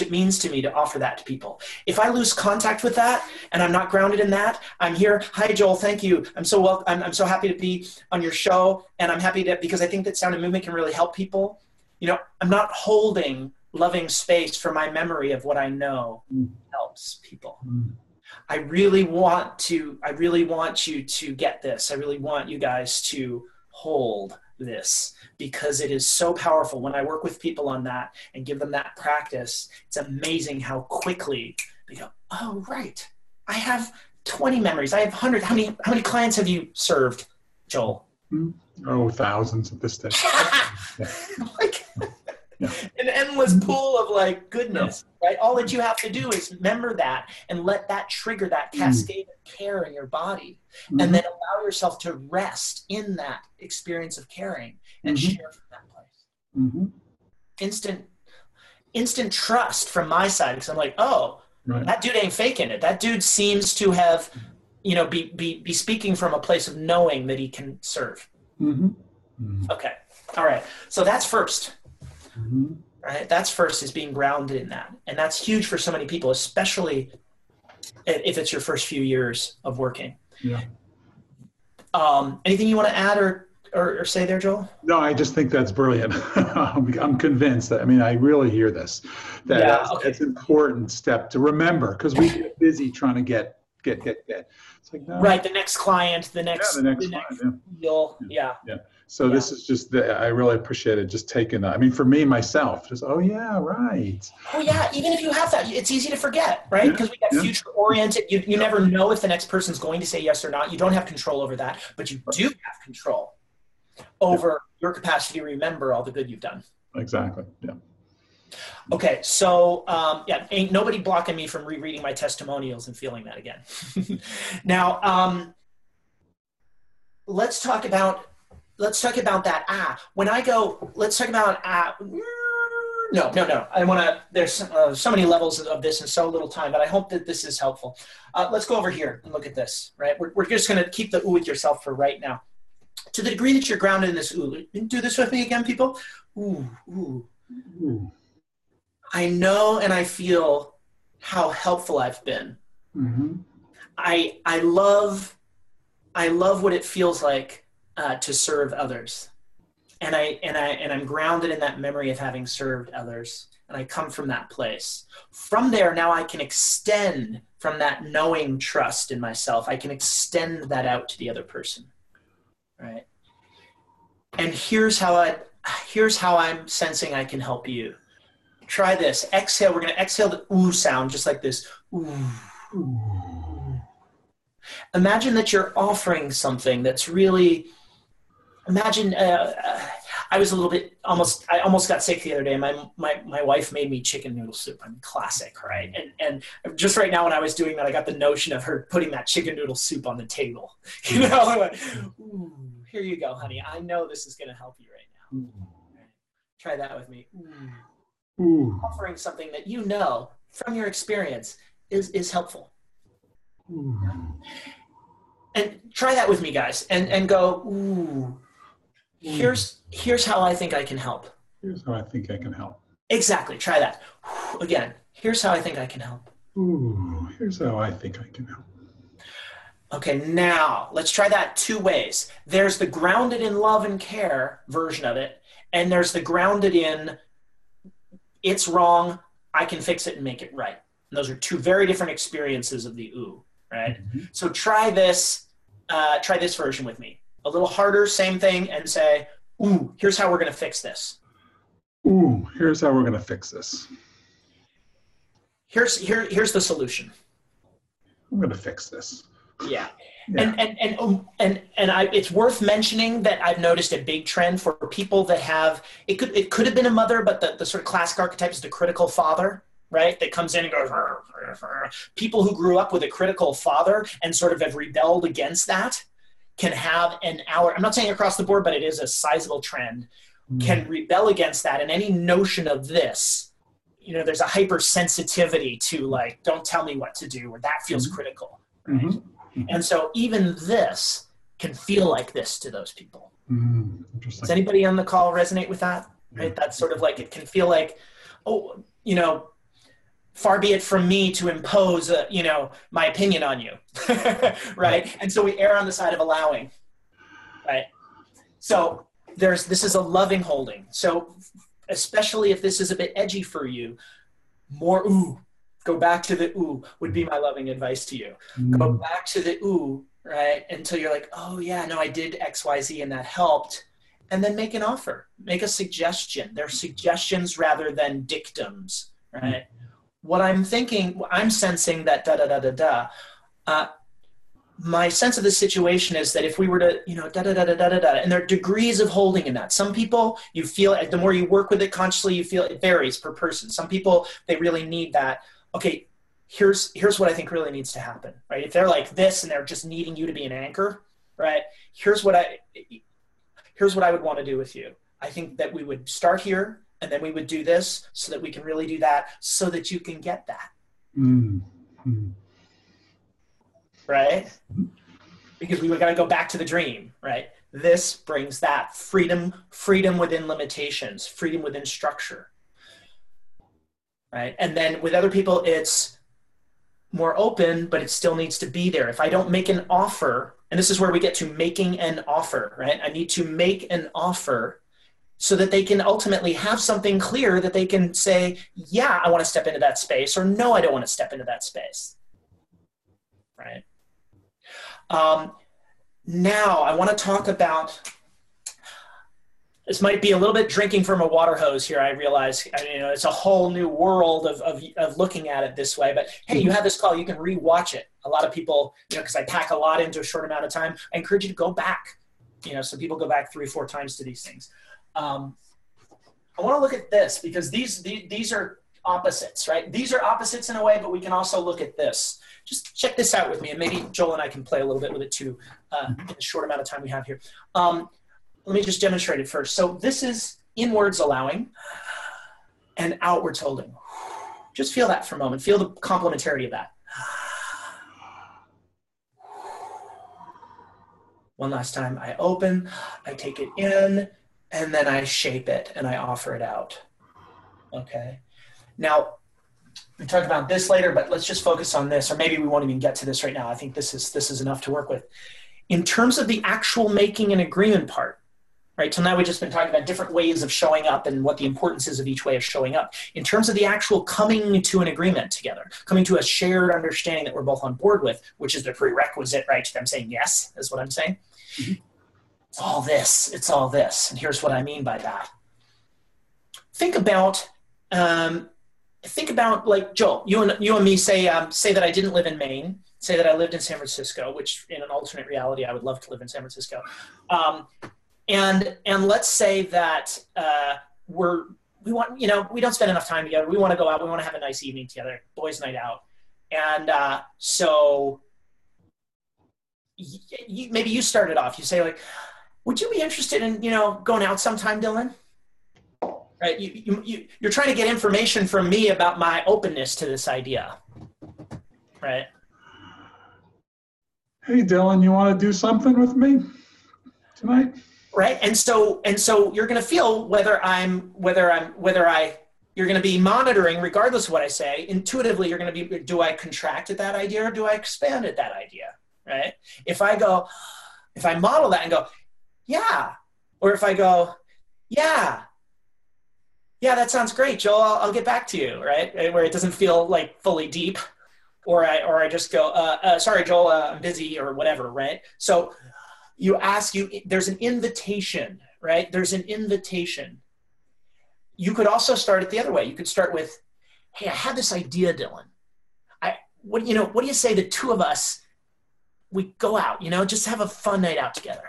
it means to me to offer that to people. If I lose contact with that and I'm not grounded in that, I'm here. Hi, Joel. Thank you. I'm so happy to be on your show. And I'm happy that, because I think that sound and movement can really help people. You know, I'm not holding loving space for my memory of what I know helps people. I really want you to get this. I really want you guys to hold this because it is so powerful. When I work with people on that and give them that practice, it's amazing how quickly they go, oh, right. I have 20 memories. I have 100. How many clients have you served, Joel? Oh, thousands at this stage. Like, yeah. An endless pool of like goodness, right? All that you have to do is remember that and let that trigger that cascade of care in your body, and then allow yourself to rest in that experience of caring and share from that place. Instant trust from my side, because I'm like, oh, right. That dude ain't faking it. That dude seems to have, you know, be speaking from a place of knowing that he can serve. Okay, all right. So that's first. Right? That's first, is being grounded in that. And that's huge for so many people, especially if it's your first few years of working. Yeah. Anything you want to add or say there, Joel? No, I just think that's brilliant. I'm convinced that, I mean, I really hear this, that it's an important step to remember, because we get busy trying to get. It's like, no. Right. The next client, the next client, deal. Yeah. So this is just, I really appreciate it. Just taking, I mean, for me, myself, just, oh yeah, right. Oh yeah. Even if you have that, it's easy to forget, right? Because we got future oriented. You never know if the next person's going to say yes or not. You don't have control over that, but you do have control over your capacity to remember all the good you've done. Exactly. Yeah. Okay, so ain't nobody blocking me from rereading my testimonials and feeling that again. Now, let's talk about that. When I go, let's talk about no. I want to. There's so many levels of this and so little time, but I hope that this is helpful. Let's go over here and look at this. Right, we're just going to keep the ooh with yourself for right now. To the degree that you're grounded in this ooh, do this with me again, people. Ooh, ooh. Ooh. I know and I feel how helpful I've been. I love what it feels like to serve others, and I'm grounded in that memory of having served others, and I come from that place. From there, now I can extend from that knowing trust in myself. I can extend that out to the other person, right? And here's how I'm sensing I can help you. Try this. Exhale. We're going to exhale the ooh sound, just like this. Ooh. Imagine that you're offering something that's really, imagine, I was a little bit, I almost got sick the other day. My wife made me chicken noodle soup. I mean, classic, right? And just right now when I was doing that, I got the notion of her putting that chicken noodle soup on the table. You know, I went, ooh, here you go, honey. I know this is going to help you right now. Try that with me. Offering something that you know from your experience is helpful. And try that with me, guys, and go, ooh, here's how I think I can help. Here's how I think I can help. Exactly. Try that. Again, here's how I think I can help. Ooh, here's how I think I can help. Okay, now let's try that two ways. There's the grounded in love and care version of it, and there's the grounded in it's wrong, I can fix it and make it right. And those are two very different experiences of the ooh, right? Mm-hmm. So try this version with me. A little harder, same thing, and say, ooh, here's how we're going to fix this. Ooh, here's how we're going to fix this. Here's the solution. I'm going to fix this. Yeah. Yeah. And it's worth mentioning that I've noticed a big trend for people that have, it could have been a mother, but the sort of classic archetype is the critical father, right? That comes in and goes, rrr, rrr, rrr. People who grew up with a critical father and sort of have rebelled against that can have an hour, I'm not saying across the board, but it is a sizable trend, can rebel against that. And any notion of this, you know, there's a hypersensitivity to like, don't tell me what to do, or that feels critical, right? And so even this can feel like this to those people. Interesting. Does anybody on the call resonate with that? Right? That's sort of like, it can feel like, oh, you know, far be it from me to impose, you know, my opinion on you, right? And so we err on the side of allowing, right? So this is a loving holding. So especially if this is a bit edgy for you, more ooh. Go back to the ooh would be my loving advice to you. Go back to the ooh, right? Until you're like, oh yeah, no, I did X, Y, Z and that helped. And then make an offer, make a suggestion. They're suggestions rather than dictums, right? What I'm thinking, I'm sensing that da, da, da, da, da. My sense of the situation is that if we were to, you know, da, da, da, da, da, da, da, and there are degrees of holding in that. Some people you feel, the more you work with it consciously, you feel it varies per person. Some people, they really need that. Okay, here's what I think really needs to happen, right? If they're like this and they're just needing you to be an anchor, right? Here's what I would want to do with you. I think that we would start here and then we would do this so that we can really do that so that you can get that. Right? Because we got to go back to the dream, right? This brings that freedom within limitations, freedom within structure. Right. And then with other people, it's more open, but it still needs to be there. If I don't make an offer, and this is where we get to making an offer, right? I need to make an offer so that they can ultimately have something clear that they can say, yeah, I want to step into that space, or no, I don't want to step into that space. Right. Now I want to talk about, this might be a little bit drinking from a water hose here, I realize. I mean, you know, it's a whole new world of looking at it this way. But hey, you have this call, you can re-watch it. A lot of people, you know, because I pack a lot into a short amount of time, I encourage you to go back. You know, so people go back 3 or 4 times to these things. I want to look at this because these are opposites, right? These are opposites in a way, but we can also look at this. Just check this out with me, and maybe Joel and I can play a little bit with it too in the short amount of time we have here. Let me just demonstrate it first. So this is inwards allowing and outwards holding. Just feel that for a moment. Feel the complementarity of that. One last time, I open, I take it in, and then I shape it and I offer it out. Okay. Now, we talk about this later, but let's just focus on this, or maybe we won't even get to this right now. I think this is enough to work with. In terms of the actual making an agreement part, right, till now we've just been talking about different ways of showing up and what the importance is of each way of showing up. In terms of the actual coming to an agreement together, coming to a shared understanding that we're both on board with, which is the prerequisite, right, to them saying yes, is what I'm saying. It's all this, it's all this, and here's what I mean by that. Think about like, Joel, you and me say that I didn't live in Maine, say that I lived in San Francisco, which in an alternate reality, I would love to live in San Francisco. And let's say that we don't spend enough time together. We want to go out. We want to have a nice evening together, boys' night out. And so maybe you started off. You say like, "Would you be interested in going out sometime, Dylan?" Right? You're trying to get information from me about my openness to this idea, right? Hey, Dylan, you want to do something with me tonight? Right, and so you're going to feel you're going to be monitoring regardless of what I say. Intuitively, you're going to be, do I contract at that idea or do I expand at that idea? right? If I model that and go, yeah, or if I go, yeah, that sounds great, Joel, I'll get back to you, right? Where it doesn't feel like fully deep, or I just go, sorry, Joel, I'm busy or whatever, right? So you ask, there's an invitation, right? There's an invitation. You could also start it the other way. You could start with, hey, I had this idea, Dylan. What do you say the two of us, we go out, just have a fun night out together.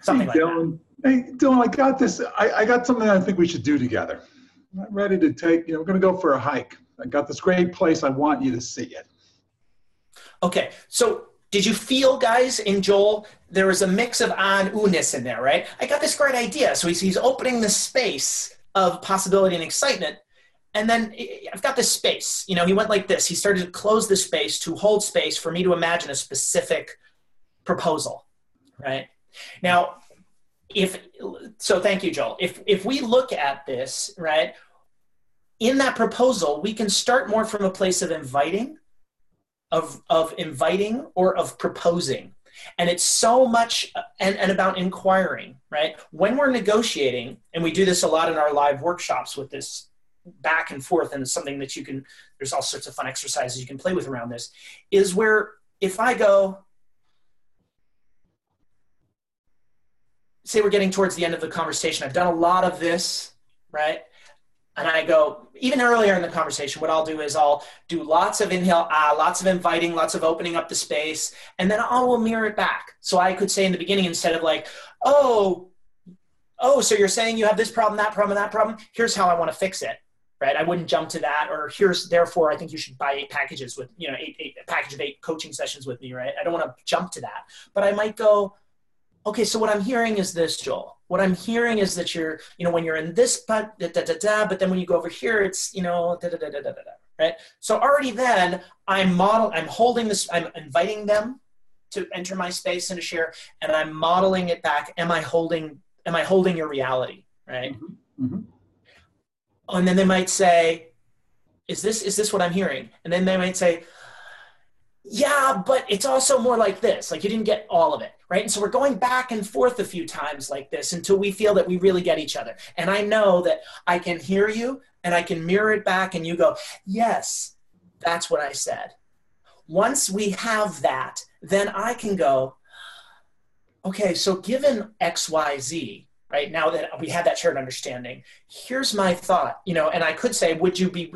Something like that. Hey, Dylan, I got this. I got something that I think we should do together. I'm ready to take, we're going to go for a hike. I got this great place. I want you to see it. Okay. So did you feel, guys, in Joel, there was a mix of an oohness in there, right? I got this great idea. So he's opening the space of possibility and excitement. And then I've got this space. He went like this. He started to close the space to hold space for me to imagine a specific proposal, right? Now, so thank you, Joel. If we look at this, right, in that proposal, we can start more from a place of inviting, or of proposing. And it's so much, and about inquiring, right? When we're negotiating, and we do this a lot in our live workshops with this back and forth, and it's something that there's all sorts of fun exercises you can play with around this, is where if I go, say we're getting towards the end of the conversation. I've done a lot of this, right? And I go, even earlier in the conversation, what I'll do is I'll do lots of inhale, lots of inviting, lots of opening up the space, and then I will mirror it back. So I could say in the beginning, instead of like, oh, so you're saying you have this problem, that problem, and that problem, here's how I want to fix it, right? I wouldn't jump to that, or therefore, I think you should buy 8 packages with, a package of 8 coaching sessions with me, right? I don't want to jump to that, but I might go, okay, so what I'm hearing is this, Joel. What I'm hearing is that you're, when you're in this, but then when you go over here, it's, right? So already then I'm holding this, I'm inviting them to enter my space and to share, and I'm modeling it back. Am I holding your reality, right? Mm-hmm. Mm-hmm. And then they might say, is this what I'm hearing? And then they might say, yeah, but it's also more like this, like you didn't get all of it, right? And so we're going back and forth a few times like this until we feel that we really get each other. And I know that I can hear you and I can mirror it back and you go, yes, that's what I said. Once we have that, then I can go, okay, so given X, Y, Z, right, now that we have that shared understanding, here's my thought, and I could say,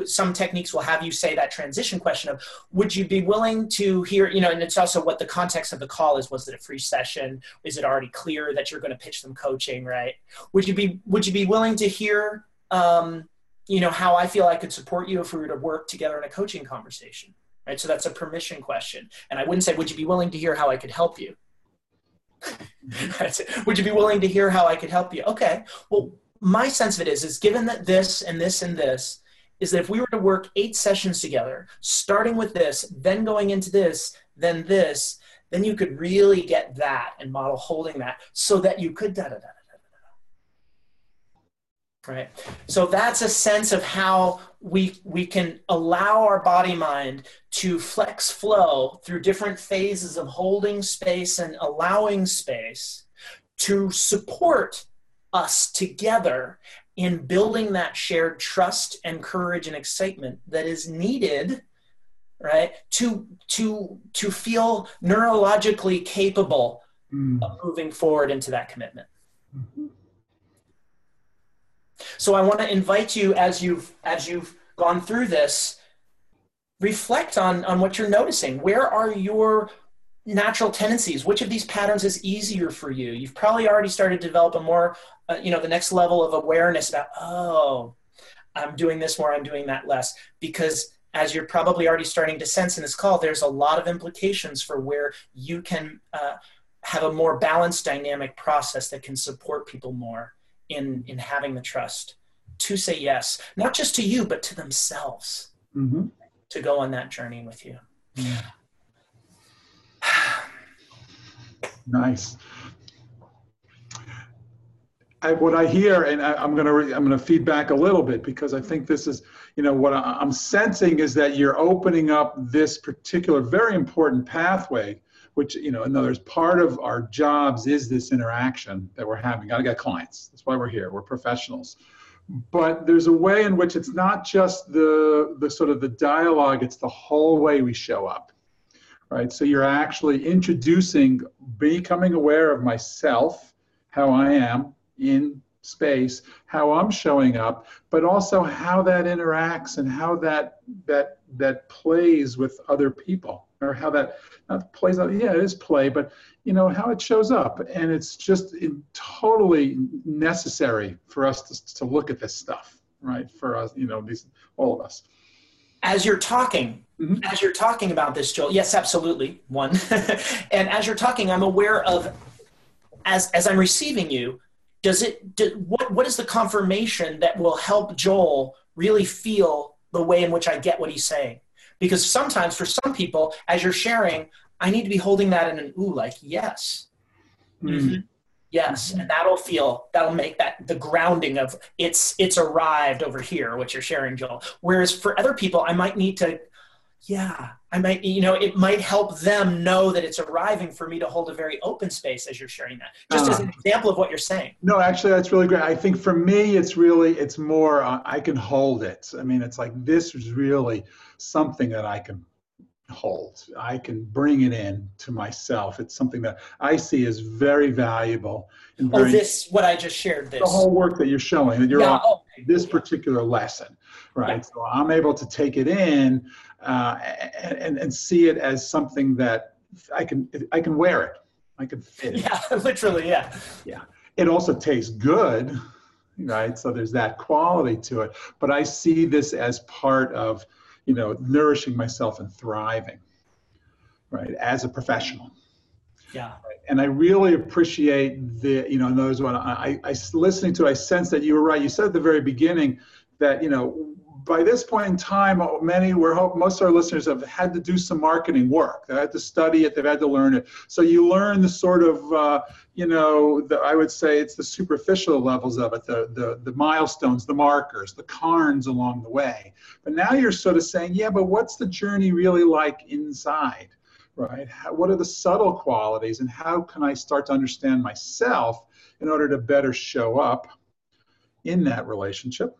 some techniques will have you say that transition question of, would you be willing to hear, and it's also what the context of the call is. Was it a free session? Is it already clear that you're going to pitch them coaching, right? Would you be willing to hear, how I feel I could support you if we were to work together in a coaching conversation, right? So that's a permission question. And I wouldn't say, would you be willing to hear how I could help you? Would you be willing to hear how I could help you? Okay. Well, my sense of it is given that this and this and this is that if we were to work 8 sessions together, starting with this, then going into this, then you could really get that and model holding that so that you could da-da-da-da-da-da-da. Right? So that's a sense of how we can allow our body mind to flex flow through different phases of holding space and allowing space to support us together in building that shared trust and courage and excitement that is needed, right, to feel neurologically capable of moving forward into that commitment. Mm-hmm. So I want to invite you, as you've gone through this, reflect on what you're noticing. Where are your natural tendencies? Which of these patterns is easier for you? You've probably already started to develop a more, the next level of awareness about, oh, I'm doing this more, I'm doing that less. Because as you're probably already starting to sense in this call, there's a lot of implications for where you can have a more balanced dynamic process that can support people more. In having the trust to say yes, not just to you, but to themselves, mm-hmm. to go on that journey with you. Mm-hmm. Nice. what I hear, and I'm gonna feed back a little bit, because I think this is, you know, what I'm sensing is that you're opening up this particular very important pathway, which, you know, in other words, part of our jobs is this interaction that we're having. I got clients. That's why we're here. We're professionals. But there's a way in which it's not just the sort of the dialogue, it's the whole way we show up, right? So you're actually introducing, becoming aware of myself, how I am in space, how I'm showing up, but also how that interacts and how that plays with other people, or how that not plays out. Yeah, it is play, but you know, how it shows up. And it's just totally necessary for us to look at this stuff, right? For us, you know, all of us. As you're talking, as you're talking about this, Joel, yes, absolutely, one. And as you're talking, I'm aware of, as I'm receiving you, what is the confirmation that will help Joel really feel the way in which I get what he's saying? Because sometimes for some people, as you're sharing, I need to be holding that in an ooh, like, yes, yes. And that'll make that the grounding of it's arrived over here, what you're sharing, Joel. Whereas for other people, I might need to, you know, it might help them know that it's arriving for me to hold a very open space as you're sharing that. Just as an example of what you're saying. No, actually, that's really great. I think for me, it's really, it's more, I can hold it. I mean, it's like, this is really something that I can hold. I can bring it in to myself. It's something that I see as very valuable. And very, what I just shared, this. The whole work that you're showing, that you're on this particular lesson, right? Yeah. So I'm able to take it in and see it as something that I can wear it. I can fit it. Yeah, literally, yeah. Yeah. It also tastes good, right? So there's that quality to it. But I see this as part of, you know, nourishing myself and thriving, right, as a professional. Yeah. And I really appreciate the, you know, and those when I listening to, I sense that you were right. You said at the very beginning that, you know, by this point in time, most of our listeners have had to do some marketing work. They've had to study it. They've had to learn it. So you learn the sort of, you know, I would say it's the superficial levels of it, the milestones, the markers, the cairns along the way. But now you're sort of saying, yeah, but what's the journey really like inside, right? What are the subtle qualities, and how can I start to understand myself in order to better show up in that relationship?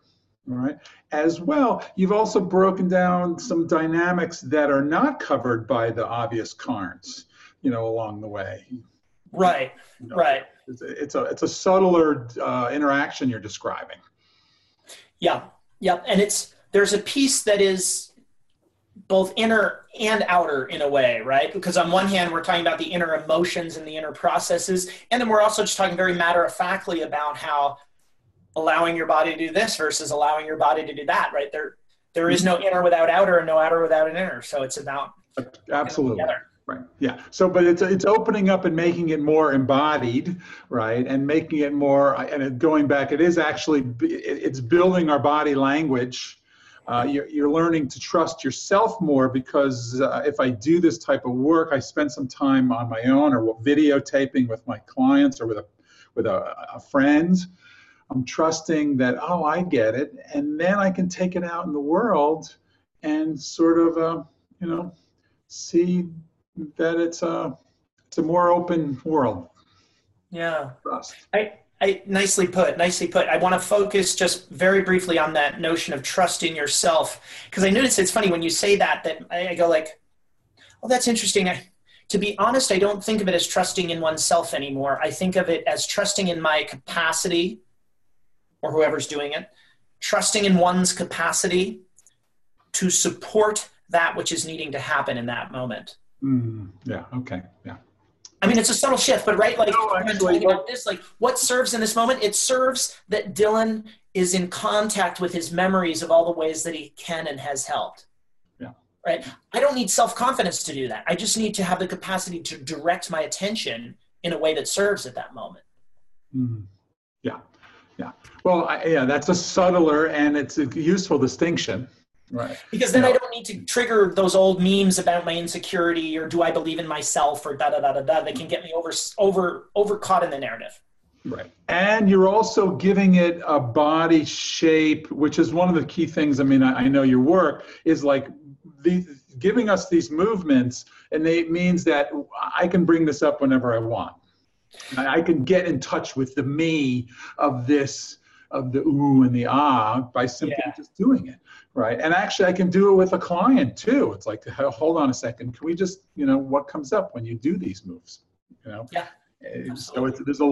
All right. As well, you've also broken down some dynamics that are not covered by the obvious cairns, you know, along the way. Right. You know, right. It's a subtler interaction you're describing. Yeah. Yeah. And there's a piece that is both inner and outer in a way, right? Because on one hand, we're talking about the inner emotions and the inner processes. And then we're also just talking very matter-of-factly about how allowing your body to do this versus allowing your body to do that, right? There is no inner without outer, and no outer without an inner. So it's about absolutely right. Yeah. So, but it's opening up and making it more embodied, right? And making it more, and going back, it is actually, it's building our body language. You're learning to trust yourself more, because if I do this type of work, I spend some time on my own or videotaping with my clients or with a friend. I'm trusting that, oh, I get it, and then I can take it out in the world and sort of, you know, see that it's a more open world. Yeah, I nicely put, nicely put. I want to focus just very briefly on that notion of trusting yourself, because I notice it's funny when you say that I go like, oh, that's interesting. To be honest, I don't think of it as trusting in oneself anymore. I think of it as trusting in my capacity, or whoever's doing it, trusting in one's capacity to support that which is needing to happen in that moment. Yeah, okay, yeah. I mean, it's a subtle shift, but right, like, no, actually, talking about this, like, what serves in this moment? It serves that Dylan is in contact with his memories of all the ways that he can and has helped. Yeah. Right? I don't need self-confidence to do that. I just need to have the capacity to direct my attention in a way that serves at that moment. Yeah. Yeah. Well, yeah, that's a subtler and it's a useful distinction, right? Because then I don't need to trigger those old memes about my insecurity or do I believe in myself or da da da da da. They can get me over caught in the narrative. Right. And you're also giving it a body shape, which is one of the key things. I mean, I know your work is like giving us these movements, and it means that I can bring this up whenever I want. I can get in touch with the me of this, of the ooh and the ah, by simply just doing it, right? And actually, I can do it with a client too. It's like, hold on a second, can we just, you know, what comes up when you do these moves, you know? Yeah. So it's, there's a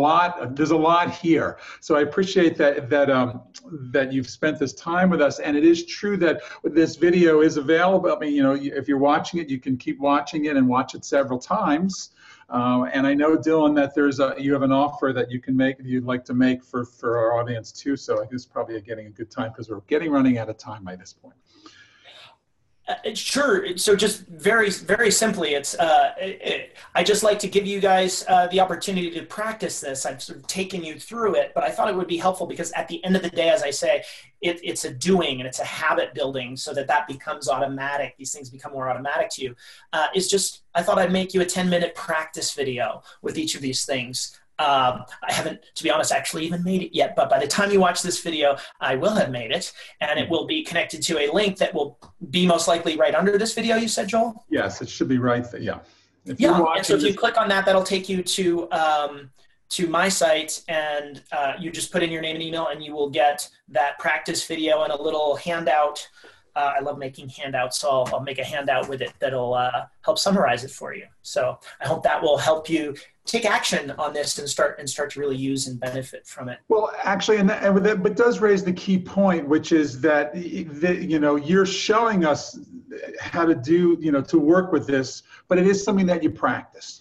lot here. So I appreciate that you've spent this time with us. And it is true that this video is available. I mean, you know, if you're watching it, you can keep watching it and watch it several times. And I know, Dylan, that you have an offer that you can make, you'd like to make for our audience too. So I think it's probably getting a good time, because we're running out of time by this point. Sure. So just very, very simply, it's I just like to give you guys the opportunity to practice this. I've sort of taken you through it, but I thought it would be helpful, because at the end of the day, as I say, it's a doing, and it's a habit building, so that becomes automatic. These things become more automatic to you. It's just, I thought I'd make you a 10-minute practice video with each of these things. I haven't, to be honest, actually even made it yet, but by the time you watch this video, I will have made it, and it will be connected to a link that will be most likely right under this video, you said, Joel? Yes, it should be right there, yeah. And so if you click on that, that'll take you to my site, and you just put in your name and email, and you will get that practice video and a little handout. I love making handouts, so I'll make a handout with it that'll help summarize it for you. So I hope that will help you take action on this and start to really use and benefit from it. Well, actually, but does raise the key point, which is that, you know, you're showing us how to do, you know, to work with this, but it is something that you practice.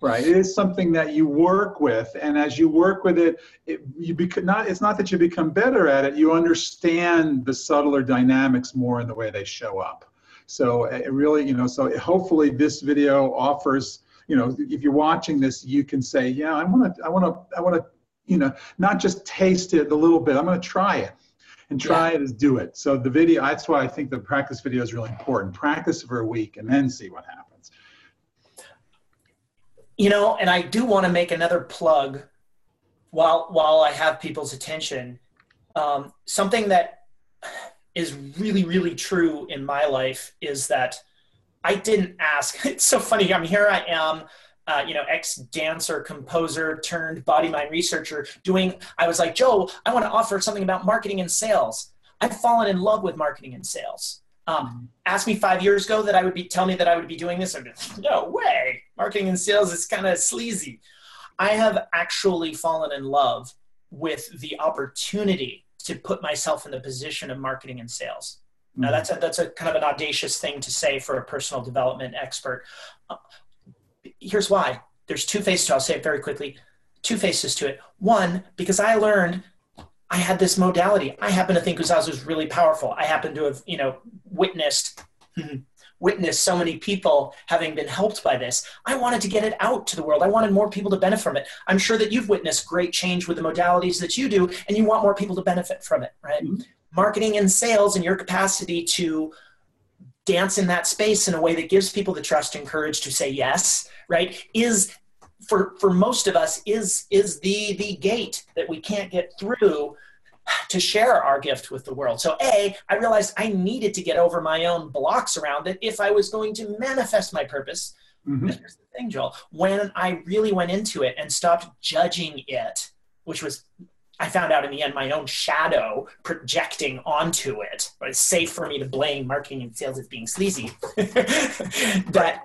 Right. It is something that you work with. And as you work with it, it's not that you become better at it. You understand the subtler dynamics more in the way they show up. So it really, you know, so hopefully this video offers, you know, if you're watching this, you can say, yeah, I want to, you know, not just taste it a little bit. I'm going to try it. And try it is do it. So the video, that's why I think the practice video is really important. Practice for a week and then see what happens. You know, and I do want to make another plug while I have people's attention. Something that is really, really true in my life is that I didn't ask. It's so funny. I'm here. I am, you know, ex-dancer, composer, turned body-mind researcher doing. I was like, Joe, I want to offer something about marketing and sales. I've fallen in love with marketing and sales. Asked me 5 years ago that I would be doing this. I'd be like, no way. Marketing and sales is kind of sleazy. I have actually fallen in love with the opportunity to put myself in the position of marketing and sales. Mm-hmm. Now that's a kind of an audacious thing to say for a personal development expert. Here's why. There's two faces to it. I'll say it very quickly. Two faces to it. One, because I learned I had this modality. I happen to think Uzazu is really powerful. I happen to have, you know, witnessed so many people having been helped by this. I wanted to get it out to the world. I wanted more people to benefit from it. I'm sure that you've witnessed great change with the modalities that you do, and you want more people to benefit from it, right? Mm-hmm. Marketing and sales and your capacity to dance in that space in a way that gives people the trust and courage to say yes, right, is for most of us is the gate that we can't get through to share our gift with the world. So A, I realized I needed to get over my own blocks around it if I was going to manifest my purpose. Mm-hmm. Here's the thing, Joel. When I really went into it and stopped judging it, which was, I found out in the end, my own shadow projecting onto it. But it's safe for me to blame marketing and sales as being sleazy. But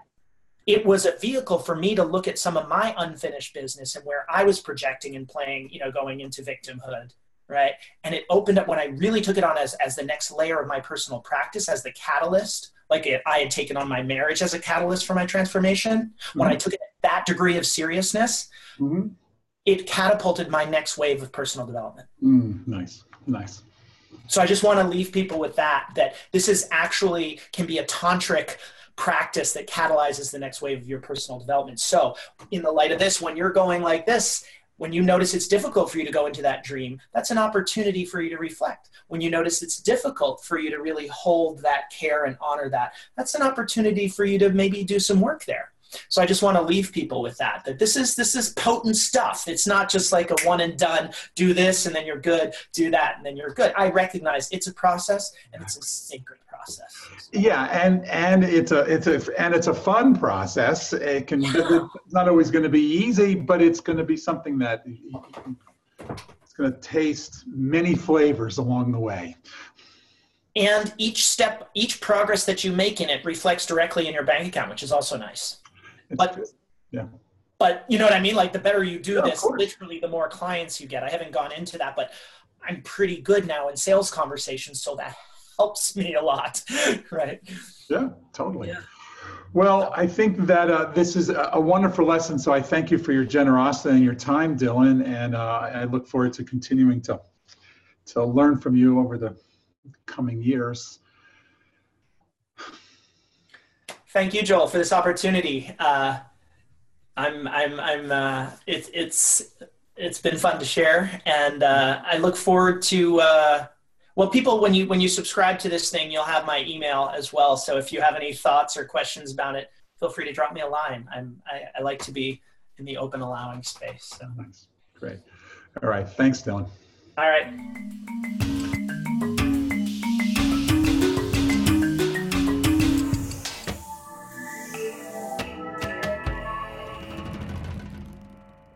it was a vehicle for me to look at some of my unfinished business and where I was projecting and playing, you know, going into victimhood. Right. And it opened up when I really took it on as the next layer of my personal practice, as the catalyst, like I had taken on my marriage as a catalyst for my transformation. Mm-hmm. When I took it at that degree of seriousness, mm-hmm. it catapulted my next wave of personal development. Mm, nice. Nice. So I just want to leave people with that this is actually can be a tantric practice that catalyzes the next wave of your personal development. So in the light of this, when you're going like this, when you notice it's difficult for you to go into that dream, that's an opportunity for you to reflect. When you notice it's difficult for you to really hold that care and honor that, that's an opportunity for you to maybe do some work there. So I just want to leave people with that, that this is potent stuff. It's not just like a one and done, do this and then you're good, do that and then you're good. I recognize it's a process, and it's a sacred process. Yeah, and it's a fun process. It can it's not always going to be easy, but it's going to be something that it's going to taste many flavors along the way. And each step, each progress that you make in it reflects directly in your bank account, which is also nice. But, yeah. But you know what I mean? Like the better you do this, literally the more clients you get. I haven't gone into that, but I'm pretty good now in sales conversations, so that helps me a lot, right? Yeah, totally. Yeah. Well, I think that this is a wonderful lesson, so I thank you for your generosity and your time, Dylan, and I look forward to continuing to learn from you over the coming years. Thank you, Joel, for this opportunity. It's been fun to share, and I look forward to well, people, when you subscribe to this thing, you'll have my email as well. So if you have any thoughts or questions about it, feel free to drop me a line. I like to be in the open, allowing space. So. Great. All right. Thanks, Dylan. All right.